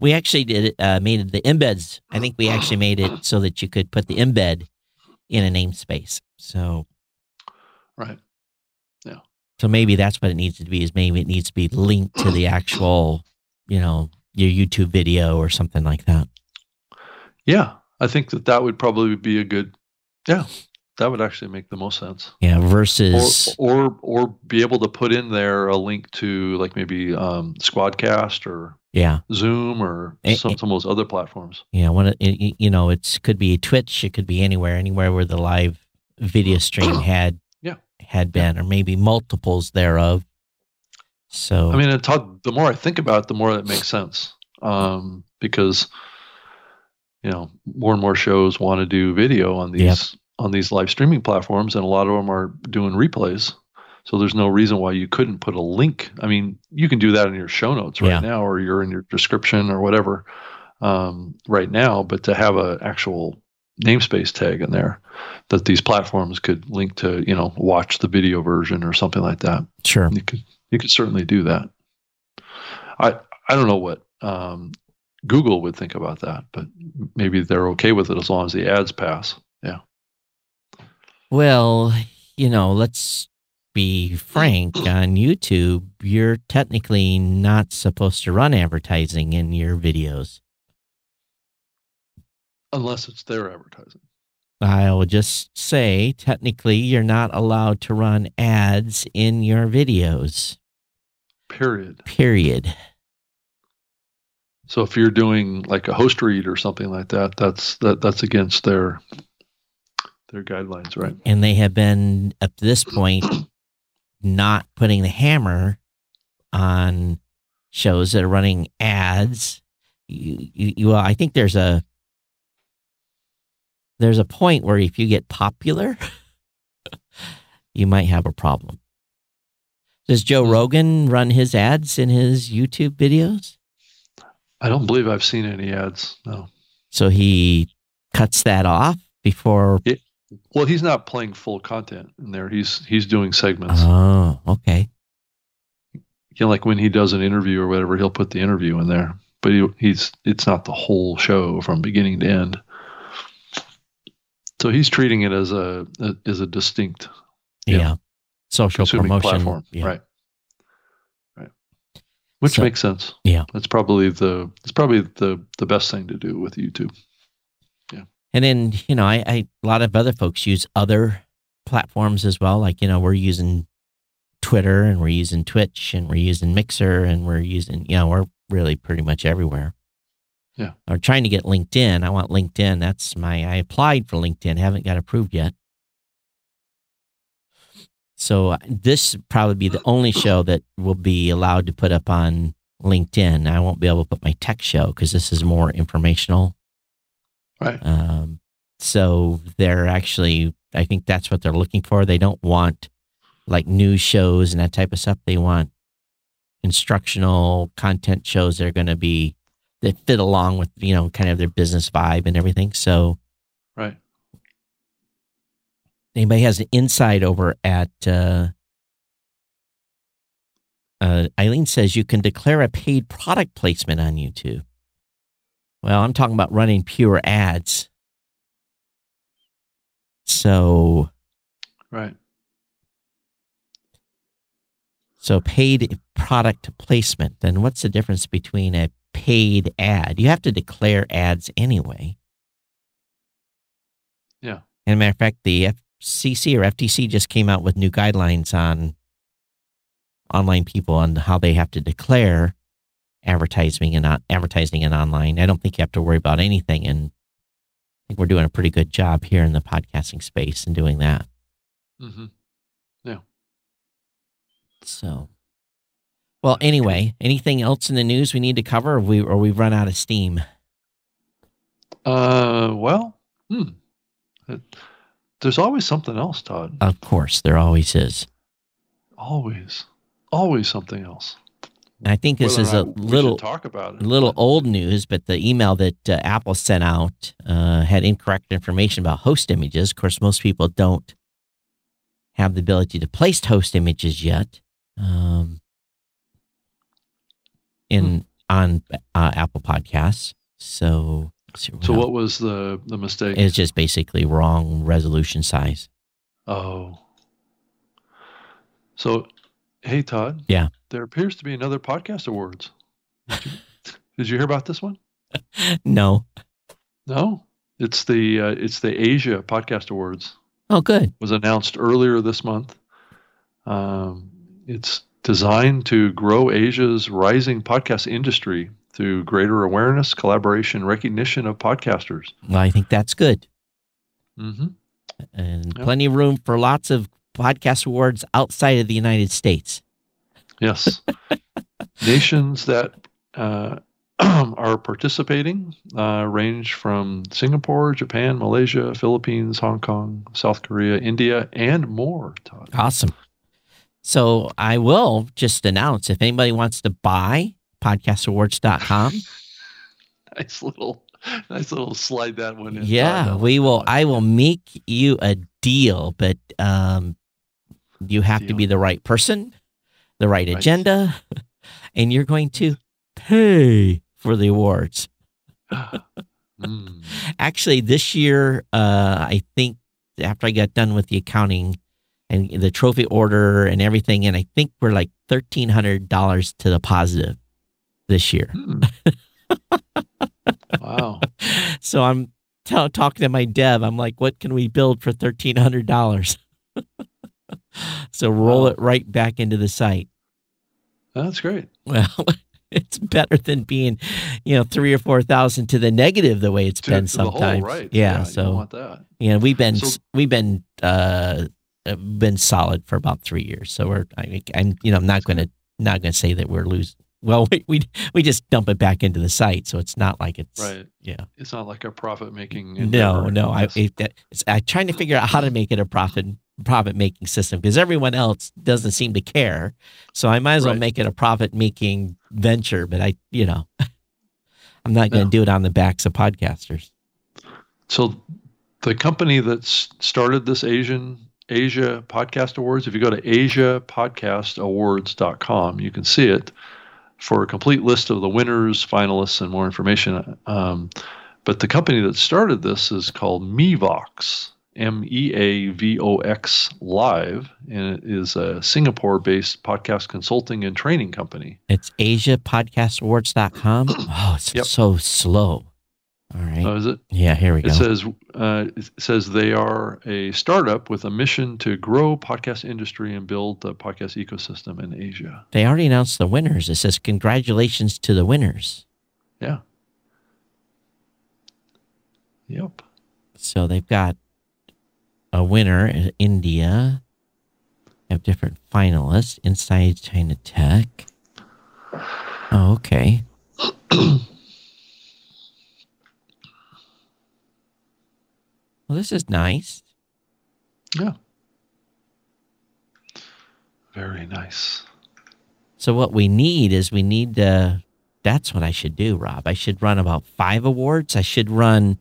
We actually did it, uh, made it the embeds. I think we actually made it so that you could put the embed in a namespace. So, right. So maybe that's what it needs to be, is maybe it needs to be linked to the actual, you know, your YouTube video or something like that. Yeah. I think that that would probably be a good, yeah, that would actually make the most sense. Yeah. Versus. Or, or, or be able to put in there a link to like maybe um, Squadcast or yeah. Zoom or it, some, some of those other platforms. Yeah. One, it, you know, it could be Twitch. It could be anywhere, anywhere where the live video stream had. had been, or maybe multiples thereof. So, I mean, it taught, the more I think about it, the more that makes sense. Um, because, you know, more and more shows want to do video on these, yep. on these live streaming platforms. And a lot of them are doing replays. So there's no reason why you couldn't put a link. I mean, you can do that in your show notes right yeah. now, or you're in your description or whatever, um, right now, but to have an actual namespace tag in there that these platforms could link to, you know, watch the video version or something like that. Sure. You could, you could certainly do that. I, I don't know what, um, Google would think about that, but maybe they're okay with it as long as the ads pass. Yeah. Well, you know, let's be frank, on YouTube, you're technically not supposed to run advertising in your videos. Unless it's their advertising. I'll just say, technically, you're not allowed to run ads in your videos. Period. Period. So if you're doing like a host read or something like that, that's that that's against their their guidelines, right? And they have been, up to this point, not putting the hammer on shows that are running ads. You, you, well, I think there's a There's a point where if you get popular, you might have a problem. Does Joe Rogan run his ads in his YouTube videos? I don't believe I've seen any ads, no. So he cuts that off before? It, well, he's not playing full content in there. He's he's doing segments. Oh, okay. You know, like when he does an interview or whatever, he'll put the interview in there. But he, he's it's not the whole show from beginning to end. So he's treating it as a, a as a distinct yeah. Know, social promotion platform. Yeah. Right. Right. Which so, makes sense. Yeah. That's probably the it's probably the the best thing to do with YouTube. Yeah. And then, you know, I, I a lot of other folks use other platforms as well. Like, you know, we're using Twitter and we're using Twitch and we're using Mixer and we're using, you know, we're really pretty much everywhere. Yeah. Or trying to get LinkedIn. I want LinkedIn. That's my, I applied for LinkedIn. Haven't got approved yet. So this probably be the only show that will be allowed to put up on LinkedIn. I won't be able to put my tech show because this is more informational. Right. Um, so they're actually, I think that's what they're looking for. They don't want like news shows and that type of stuff. They want instructional content shows that are going to be, that fit along with, you know, kind of their business vibe and everything. So, right. Anybody has an insight over at, uh, uh, Eileen says you can declare a paid product placement on YouTube. Well, I'm talking about running pure ads. So, right. So paid product placement, then what's the difference between a paid ad? You have to declare ads anyway. Yeah. And a matter of fact, the F C C or F T C just came out with new guidelines on online people on how they have to declare advertising and advertising and online. I don't think you have to worry about anything. And I think we're doing a pretty good job here in the podcasting space in doing that. Mm-hmm. Yeah. So, well, anyway, anything else in the news we need to cover, or we or we've run out of steam? Uh, well, hmm. It, there's always something else, Todd. Of course, there always is. Always, always something else. And I think this Whether is a little talk about it, little old news, but the email that uh, Apple sent out uh, had incorrect information about host images. Of course, most people don't have the ability to place host images yet. Um, in on uh, Apple Podcasts. So, so what else? was the, the mistake? It's just basically wrong resolution size. Oh. So, hey, Todd. Yeah. There appears to be another podcast awards. Did you, did you hear about this one? No. No? It's the uh, it's the Asia Podcast Awards. Oh, good. Was announced earlier this month. Um, it's designed to grow Asia's rising podcast industry through greater awareness, collaboration, recognition of podcasters. Well, I think that's good. Mm-hmm. And yep. Plenty of room for lots of podcast awards outside of the United States. Yes. Nations that uh, are participating uh, range from Singapore, Japan, Malaysia, Philippines, Hong Kong, South Korea, India, and more, Todd. Awesome. So I will just announce, if anybody wants to buy podcast awards dot com. nice little, nice little slide that one in. Yeah, oh, we will, I will make you a deal, but um, you have deal. to be the right person, the right, right agenda, and you're going to pay for the awards. mm. Actually, this year, uh, I think after I got done with the accounting, and the trophy order and everything. And I think we're like thirteen hundred dollars to the positive this year. Hmm. Wow. So I'm t- talking to my dev. I'm like, what can we build for thirteen hundred dollars? So roll wow. it right back into the site. That's great. Well, it's better than being, you know, three or four thousand to the negative the way it's to, been to sometimes. The whole, right. Yeah, yeah. So, you don't want that. You know, we've been, so, we've been, uh, been solid for about three years. So we're, I, I'm, you know, I'm not going to, not going to say that we're losing. Well, we, we, we just dump it back into the site. So it's not like it's, right. yeah. It's not like a profit making. No, no. I, it, it's, I'm trying to figure out how to make it a profit profit-making system, because everyone else doesn't seem to care. So I might as right. well make it a profit-making venture, but I, you know, I'm not going to no. do it on the backs of podcasters. So the company that started this Asian Asia Podcast Awards, if you go to asia podcast awards dot com, you can see it for a complete list of the winners, finalists, and more information. Um, but the company that started this is called Meavox, M E A V O X Live, and it is a Singapore-based podcast consulting and training company. It's asia podcast awards dot com. Oh, it's yep. so slow. All right. Oh, is it? Yeah, here we go. It says, uh, it says they are a startup with a mission to grow podcast industry and build the podcast ecosystem in Asia. They already announced the winners. It says, congratulations to the winners. Yeah. Yep. So they've got a winner in India. They have different finalists inside China Tech. Oh, okay. Well, this is nice. Yeah. Very nice. So what we need is we need to, that's what I should do, Rob. I should run about five awards. I should run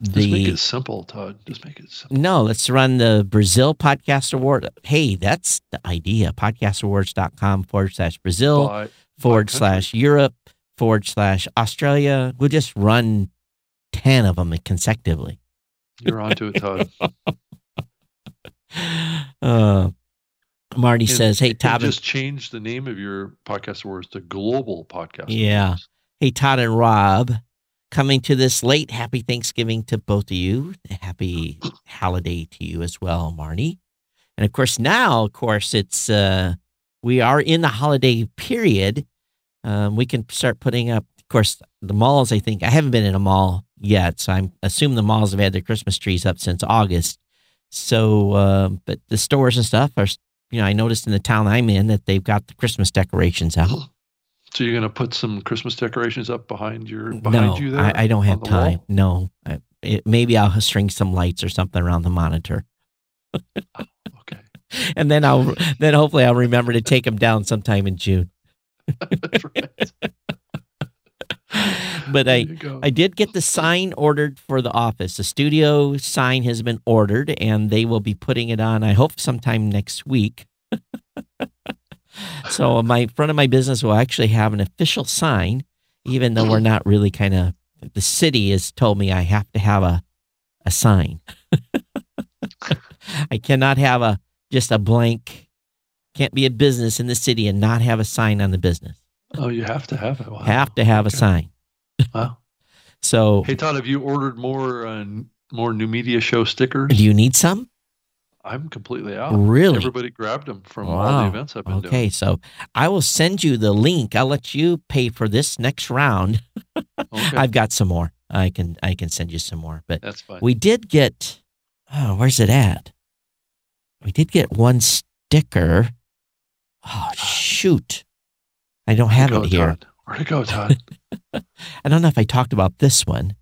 the... Just make it simple, Todd. Just make it simple. No, let's run the Brazil Podcast Award. Hey, that's the idea. podcast awards dot com forward slash Brazil, by, forward by slash Europe, forward slash Australia. We'll just run ten of them consecutively. You're onto it, Todd. uh, Marty and, says, hey, Todd. Just change the name of your podcast awards to Global Podcast Yeah. Awards. Hey, Todd and Rob, coming to this late, happy Thanksgiving to both of you. Happy holiday to you as well, Marty. And of course, now, of course, it's, uh, we are in the holiday period. Um, we can start putting up, of course, the malls, I think. I haven't been in a mall yet, so I assume the malls have had their Christmas trees up since August. So, uh, but the stores and stuff are, you know, I noticed in the town I'm in that they've got the Christmas decorations out. So you're going to put some Christmas decorations up behind your, behind no, you there? I, I don't have time. Wall? No. I, it, maybe I'll string some lights or something around the monitor. Okay. And then I'll, then hopefully I'll remember to take them down sometime in June. That's right. But I, I did get the sign ordered for the office. The studio sign has been ordered, and they will be putting it on, I hope, sometime next week. So my front of my business will actually have an official sign, even though we're not really kind of, the city has told me I have to have a, a sign. I cannot have a, just a blank, can't be a business in the city and not have a sign on the business. Oh, you have to have it. Wow. Have to have okay. a sign. Wow. So, hey Todd, have you ordered more uh, more New Media Show stickers? Do you need some? I'm completely out. Really? Everybody grabbed them from wow. all the events I've been okay, doing. Okay, so I will send you the link. I'll let you pay for this next round. Okay. I've got some more. I can I can send you some more. But that's fine. We did get. Oh, where's it at? We did get one sticker. Oh shoot. I don't have it here. Where'd it go, Todd? I don't know if I talked about this one.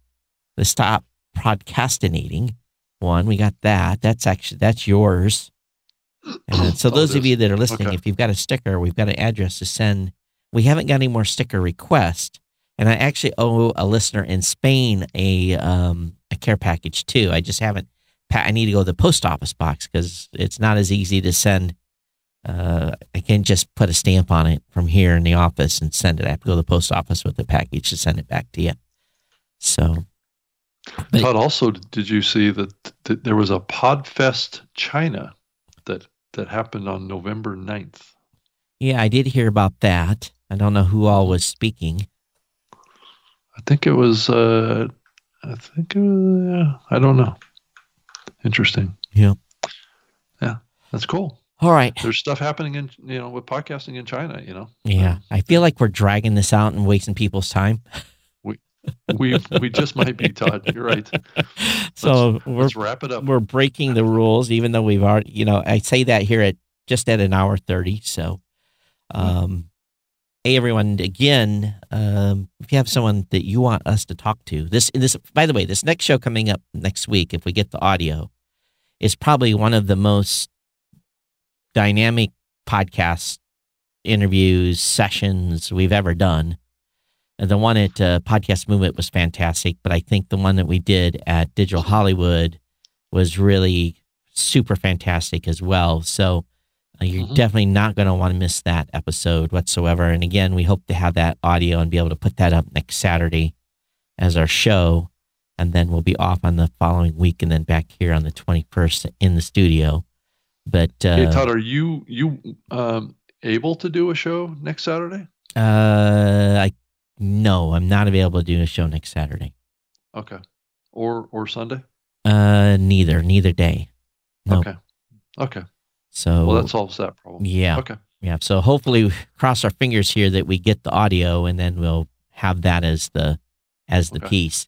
The Stop Procrastinating one. We got that. That's actually, that's yours. And so those of you that are listening, okay. if you've got a sticker, we've got an address to send. We haven't got any more sticker requests. And I actually owe a listener in Spain a, um, a care package too. I just haven't, I need to go to the post office box because it's not as easy to send. Uh, I can't just put a stamp on it from here in the office and send it. I have to go to the post office with the package to send it back to you. So, but Todd, also, did you see that, that there was a Podfest China that, that happened on November ninth? Yeah, I did hear about that. I don't know who all was speaking. I think it was, uh, I think, it was, uh, I don't know. Interesting. Yeah. Yeah, that's cool. All right. There's stuff happening in, you know, with podcasting in China, you know? Yeah. Um, I feel like we're dragging this out and wasting people's time. We, we, we just might be, Todd. You're right. So let's, we're, let's wrap it up. We're breaking the rules, even though we've already, you know, I say that here at just at an hour thirty. So, um, hey everyone, again, um, if you have someone that you want us to talk to this, this, by the way, this next show coming up next week, if we get the audio, is probably one of the most dynamic podcast interviews, sessions we've ever done. And the one at uh, Podcast Movement was fantastic, but I think the one that we did at Digital Hollywood was really super fantastic as well. So uh, you're mm-hmm. definitely not going to want to miss that episode whatsoever. And again, we hope to have that audio and be able to put that up next Saturday as our show. And then we'll be off on the following week and then back here on the twenty-first in the studio. But uh, hey, Todd, are you you um, able to do a show next Saturday? Uh, I no, I'm not available to do a show next Saturday. Okay, or or Sunday? Uh, neither, neither day. No. Okay, okay. So well, that solves that problem. Yeah. Okay. Yeah. So hopefully, we cross our fingers here that we get the audio, and then we'll have that as the as the okay. piece.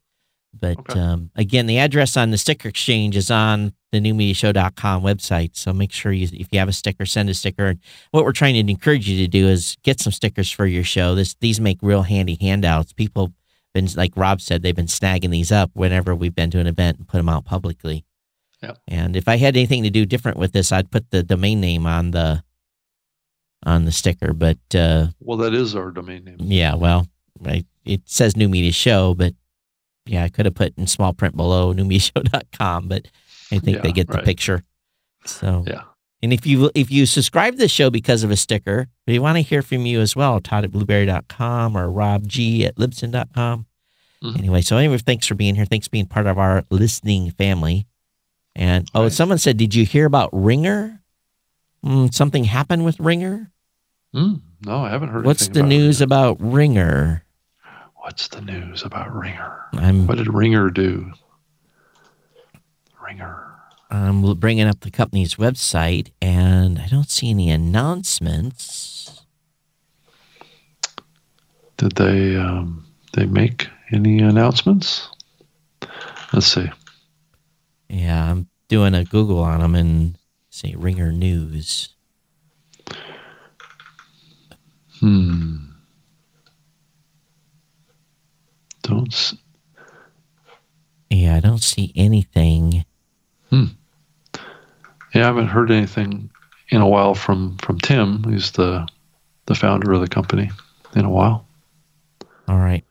But okay. um, again, the address on the sticker exchange is on the new media show dot com website. So make sure you, if you have a sticker, send a sticker. And what we're trying to encourage you to do is get some stickers for your show. This, these make real handy handouts. People been, like Rob said, they've been snagging these up whenever we've been to an event and put them out publicly. Yep. And if I had anything to do different with this, I'd put the domain name on the, on the sticker, but, uh, well, that is our domain name. Yeah. Well, I, it says New Media Show, but yeah, I could have put in small print below new media show dot com, but I think yeah, they get the right. picture. So, yeah. And if you, if you subscribe to the show because of a sticker, we want to hear from you as well. Todd at blueberry dot com or Rob G at libsyn dot com. Mm-hmm. Anyway. So anyway, thanks for being here. Thanks for being part of our listening family. And, oh, right. someone said, did you hear about Ringer? Mm, something happened with Ringer? Mm, no, I haven't heard. What's the about news it. about Ringer? What's the news about Ringer? I'm, what did Ringer do? Ringer. I'm bringing up the company's website, and I don't see any announcements. Did they um, they make any announcements? Let's see. Yeah, I'm doing a Google on them and say Ringer News. Hmm. Don't. Yeah, I don't see anything. Hmm. Yeah, I haven't heard anything in a while from, from Tim, who's the the founder of the company, in a while. All right.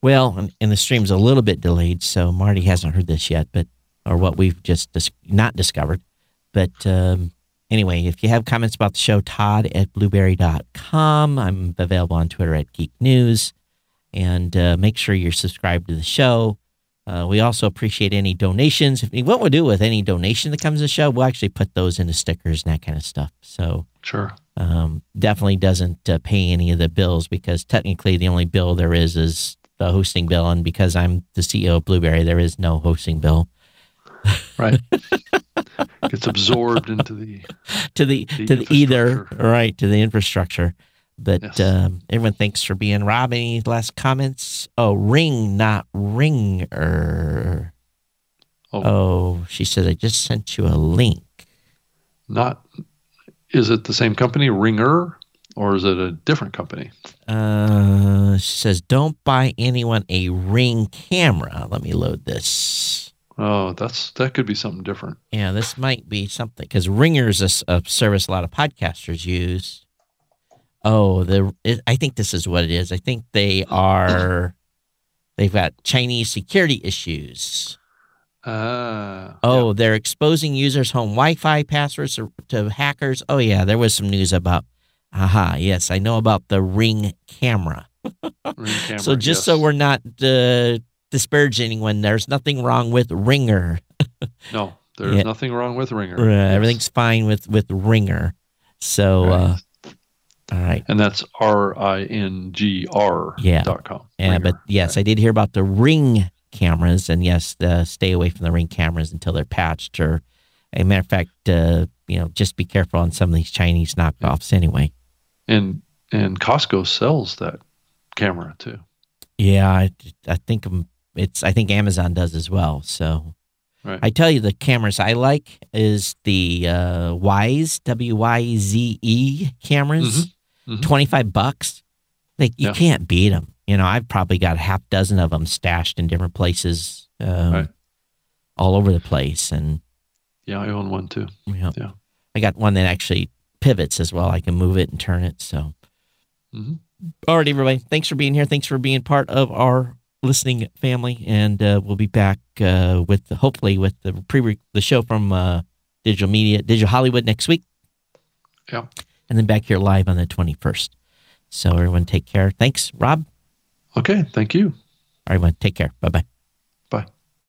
Well, and the stream's a little bit delayed, so Marty hasn't heard this yet, but or what we've just dis- not discovered. But um, anyway, if you have comments about the show, Todd at blueberry dot com. I'm available on Twitter at Geek News. And uh, make sure you're subscribed to the show. Uh, we also appreciate any donations. If, what we'll do with any donation that comes to the show, we'll actually put those into stickers and that kind of stuff. So sure, um, definitely doesn't uh, pay any of the bills, because technically the only bill there is is the hosting bill. And because I'm the C E O of Blueberry, there is no hosting bill. Right. It's absorbed into the to the, the to the either right to the infrastructure. But yes. um, everyone, thanks for being. Rob, any last comments? Oh, Ring, not Ringer. Oh. oh, she said, I just sent you a link. Not, is it the same company, Ringer, or is it a different company? Uh, she says, don't buy anyone a Ring camera. Let me load this. Oh, that's that could be something different. Yeah, this might be something, because Ringer is a, a service a lot of podcasters use. Oh, the I think this is what it is. I think they are, they've got Chinese security issues. Uh, oh, yeah. They're exposing users' home Wi-Fi passwords to, to hackers. Oh, yeah, there was some news about, aha, yes, I know about the Ring camera. Ring camera so just yes. so we're not uh, disparaging anyone, there's nothing wrong with Ringer. No, there's yeah. nothing wrong with Ringer. Uh, yes. Everything's fine with, with Ringer. So, right. uh, all right. And that's R I N G R yeah. dot com. Yeah, Ringer. But yes, right. I did hear about the Ring cameras, and yes, uh, stay away from the Ring cameras until they're patched, or as a matter of fact, uh, you know, just be careful on some of these Chinese knockoffs yeah. anyway. And and Costco sells that camera too. Yeah, I, I think it's I think Amazon does as well. So right. I tell you, the cameras I like is the uh, Wyze, W Y Z E cameras. Mm-hmm. Mm-hmm. twenty-five bucks. Like you yeah. can't beat them. You know, I've probably got a half dozen of them stashed in different places, um, right. all over the place. And yeah, I own one too. Yeah. yeah. I got one that actually pivots as well. I can move it and turn it. So, mm-hmm. All right, everybody. Thanks for being here. Thanks for being part of our listening family. And uh, we'll be back uh, with the, hopefully with the pre the show from uh, Digital Media, Digital Hollywood next week. Yeah. And then back here live on the twenty-first. So everyone take care. Thanks, Rob. Okay. Thank you. All right, everyone. Take care. Bye-bye.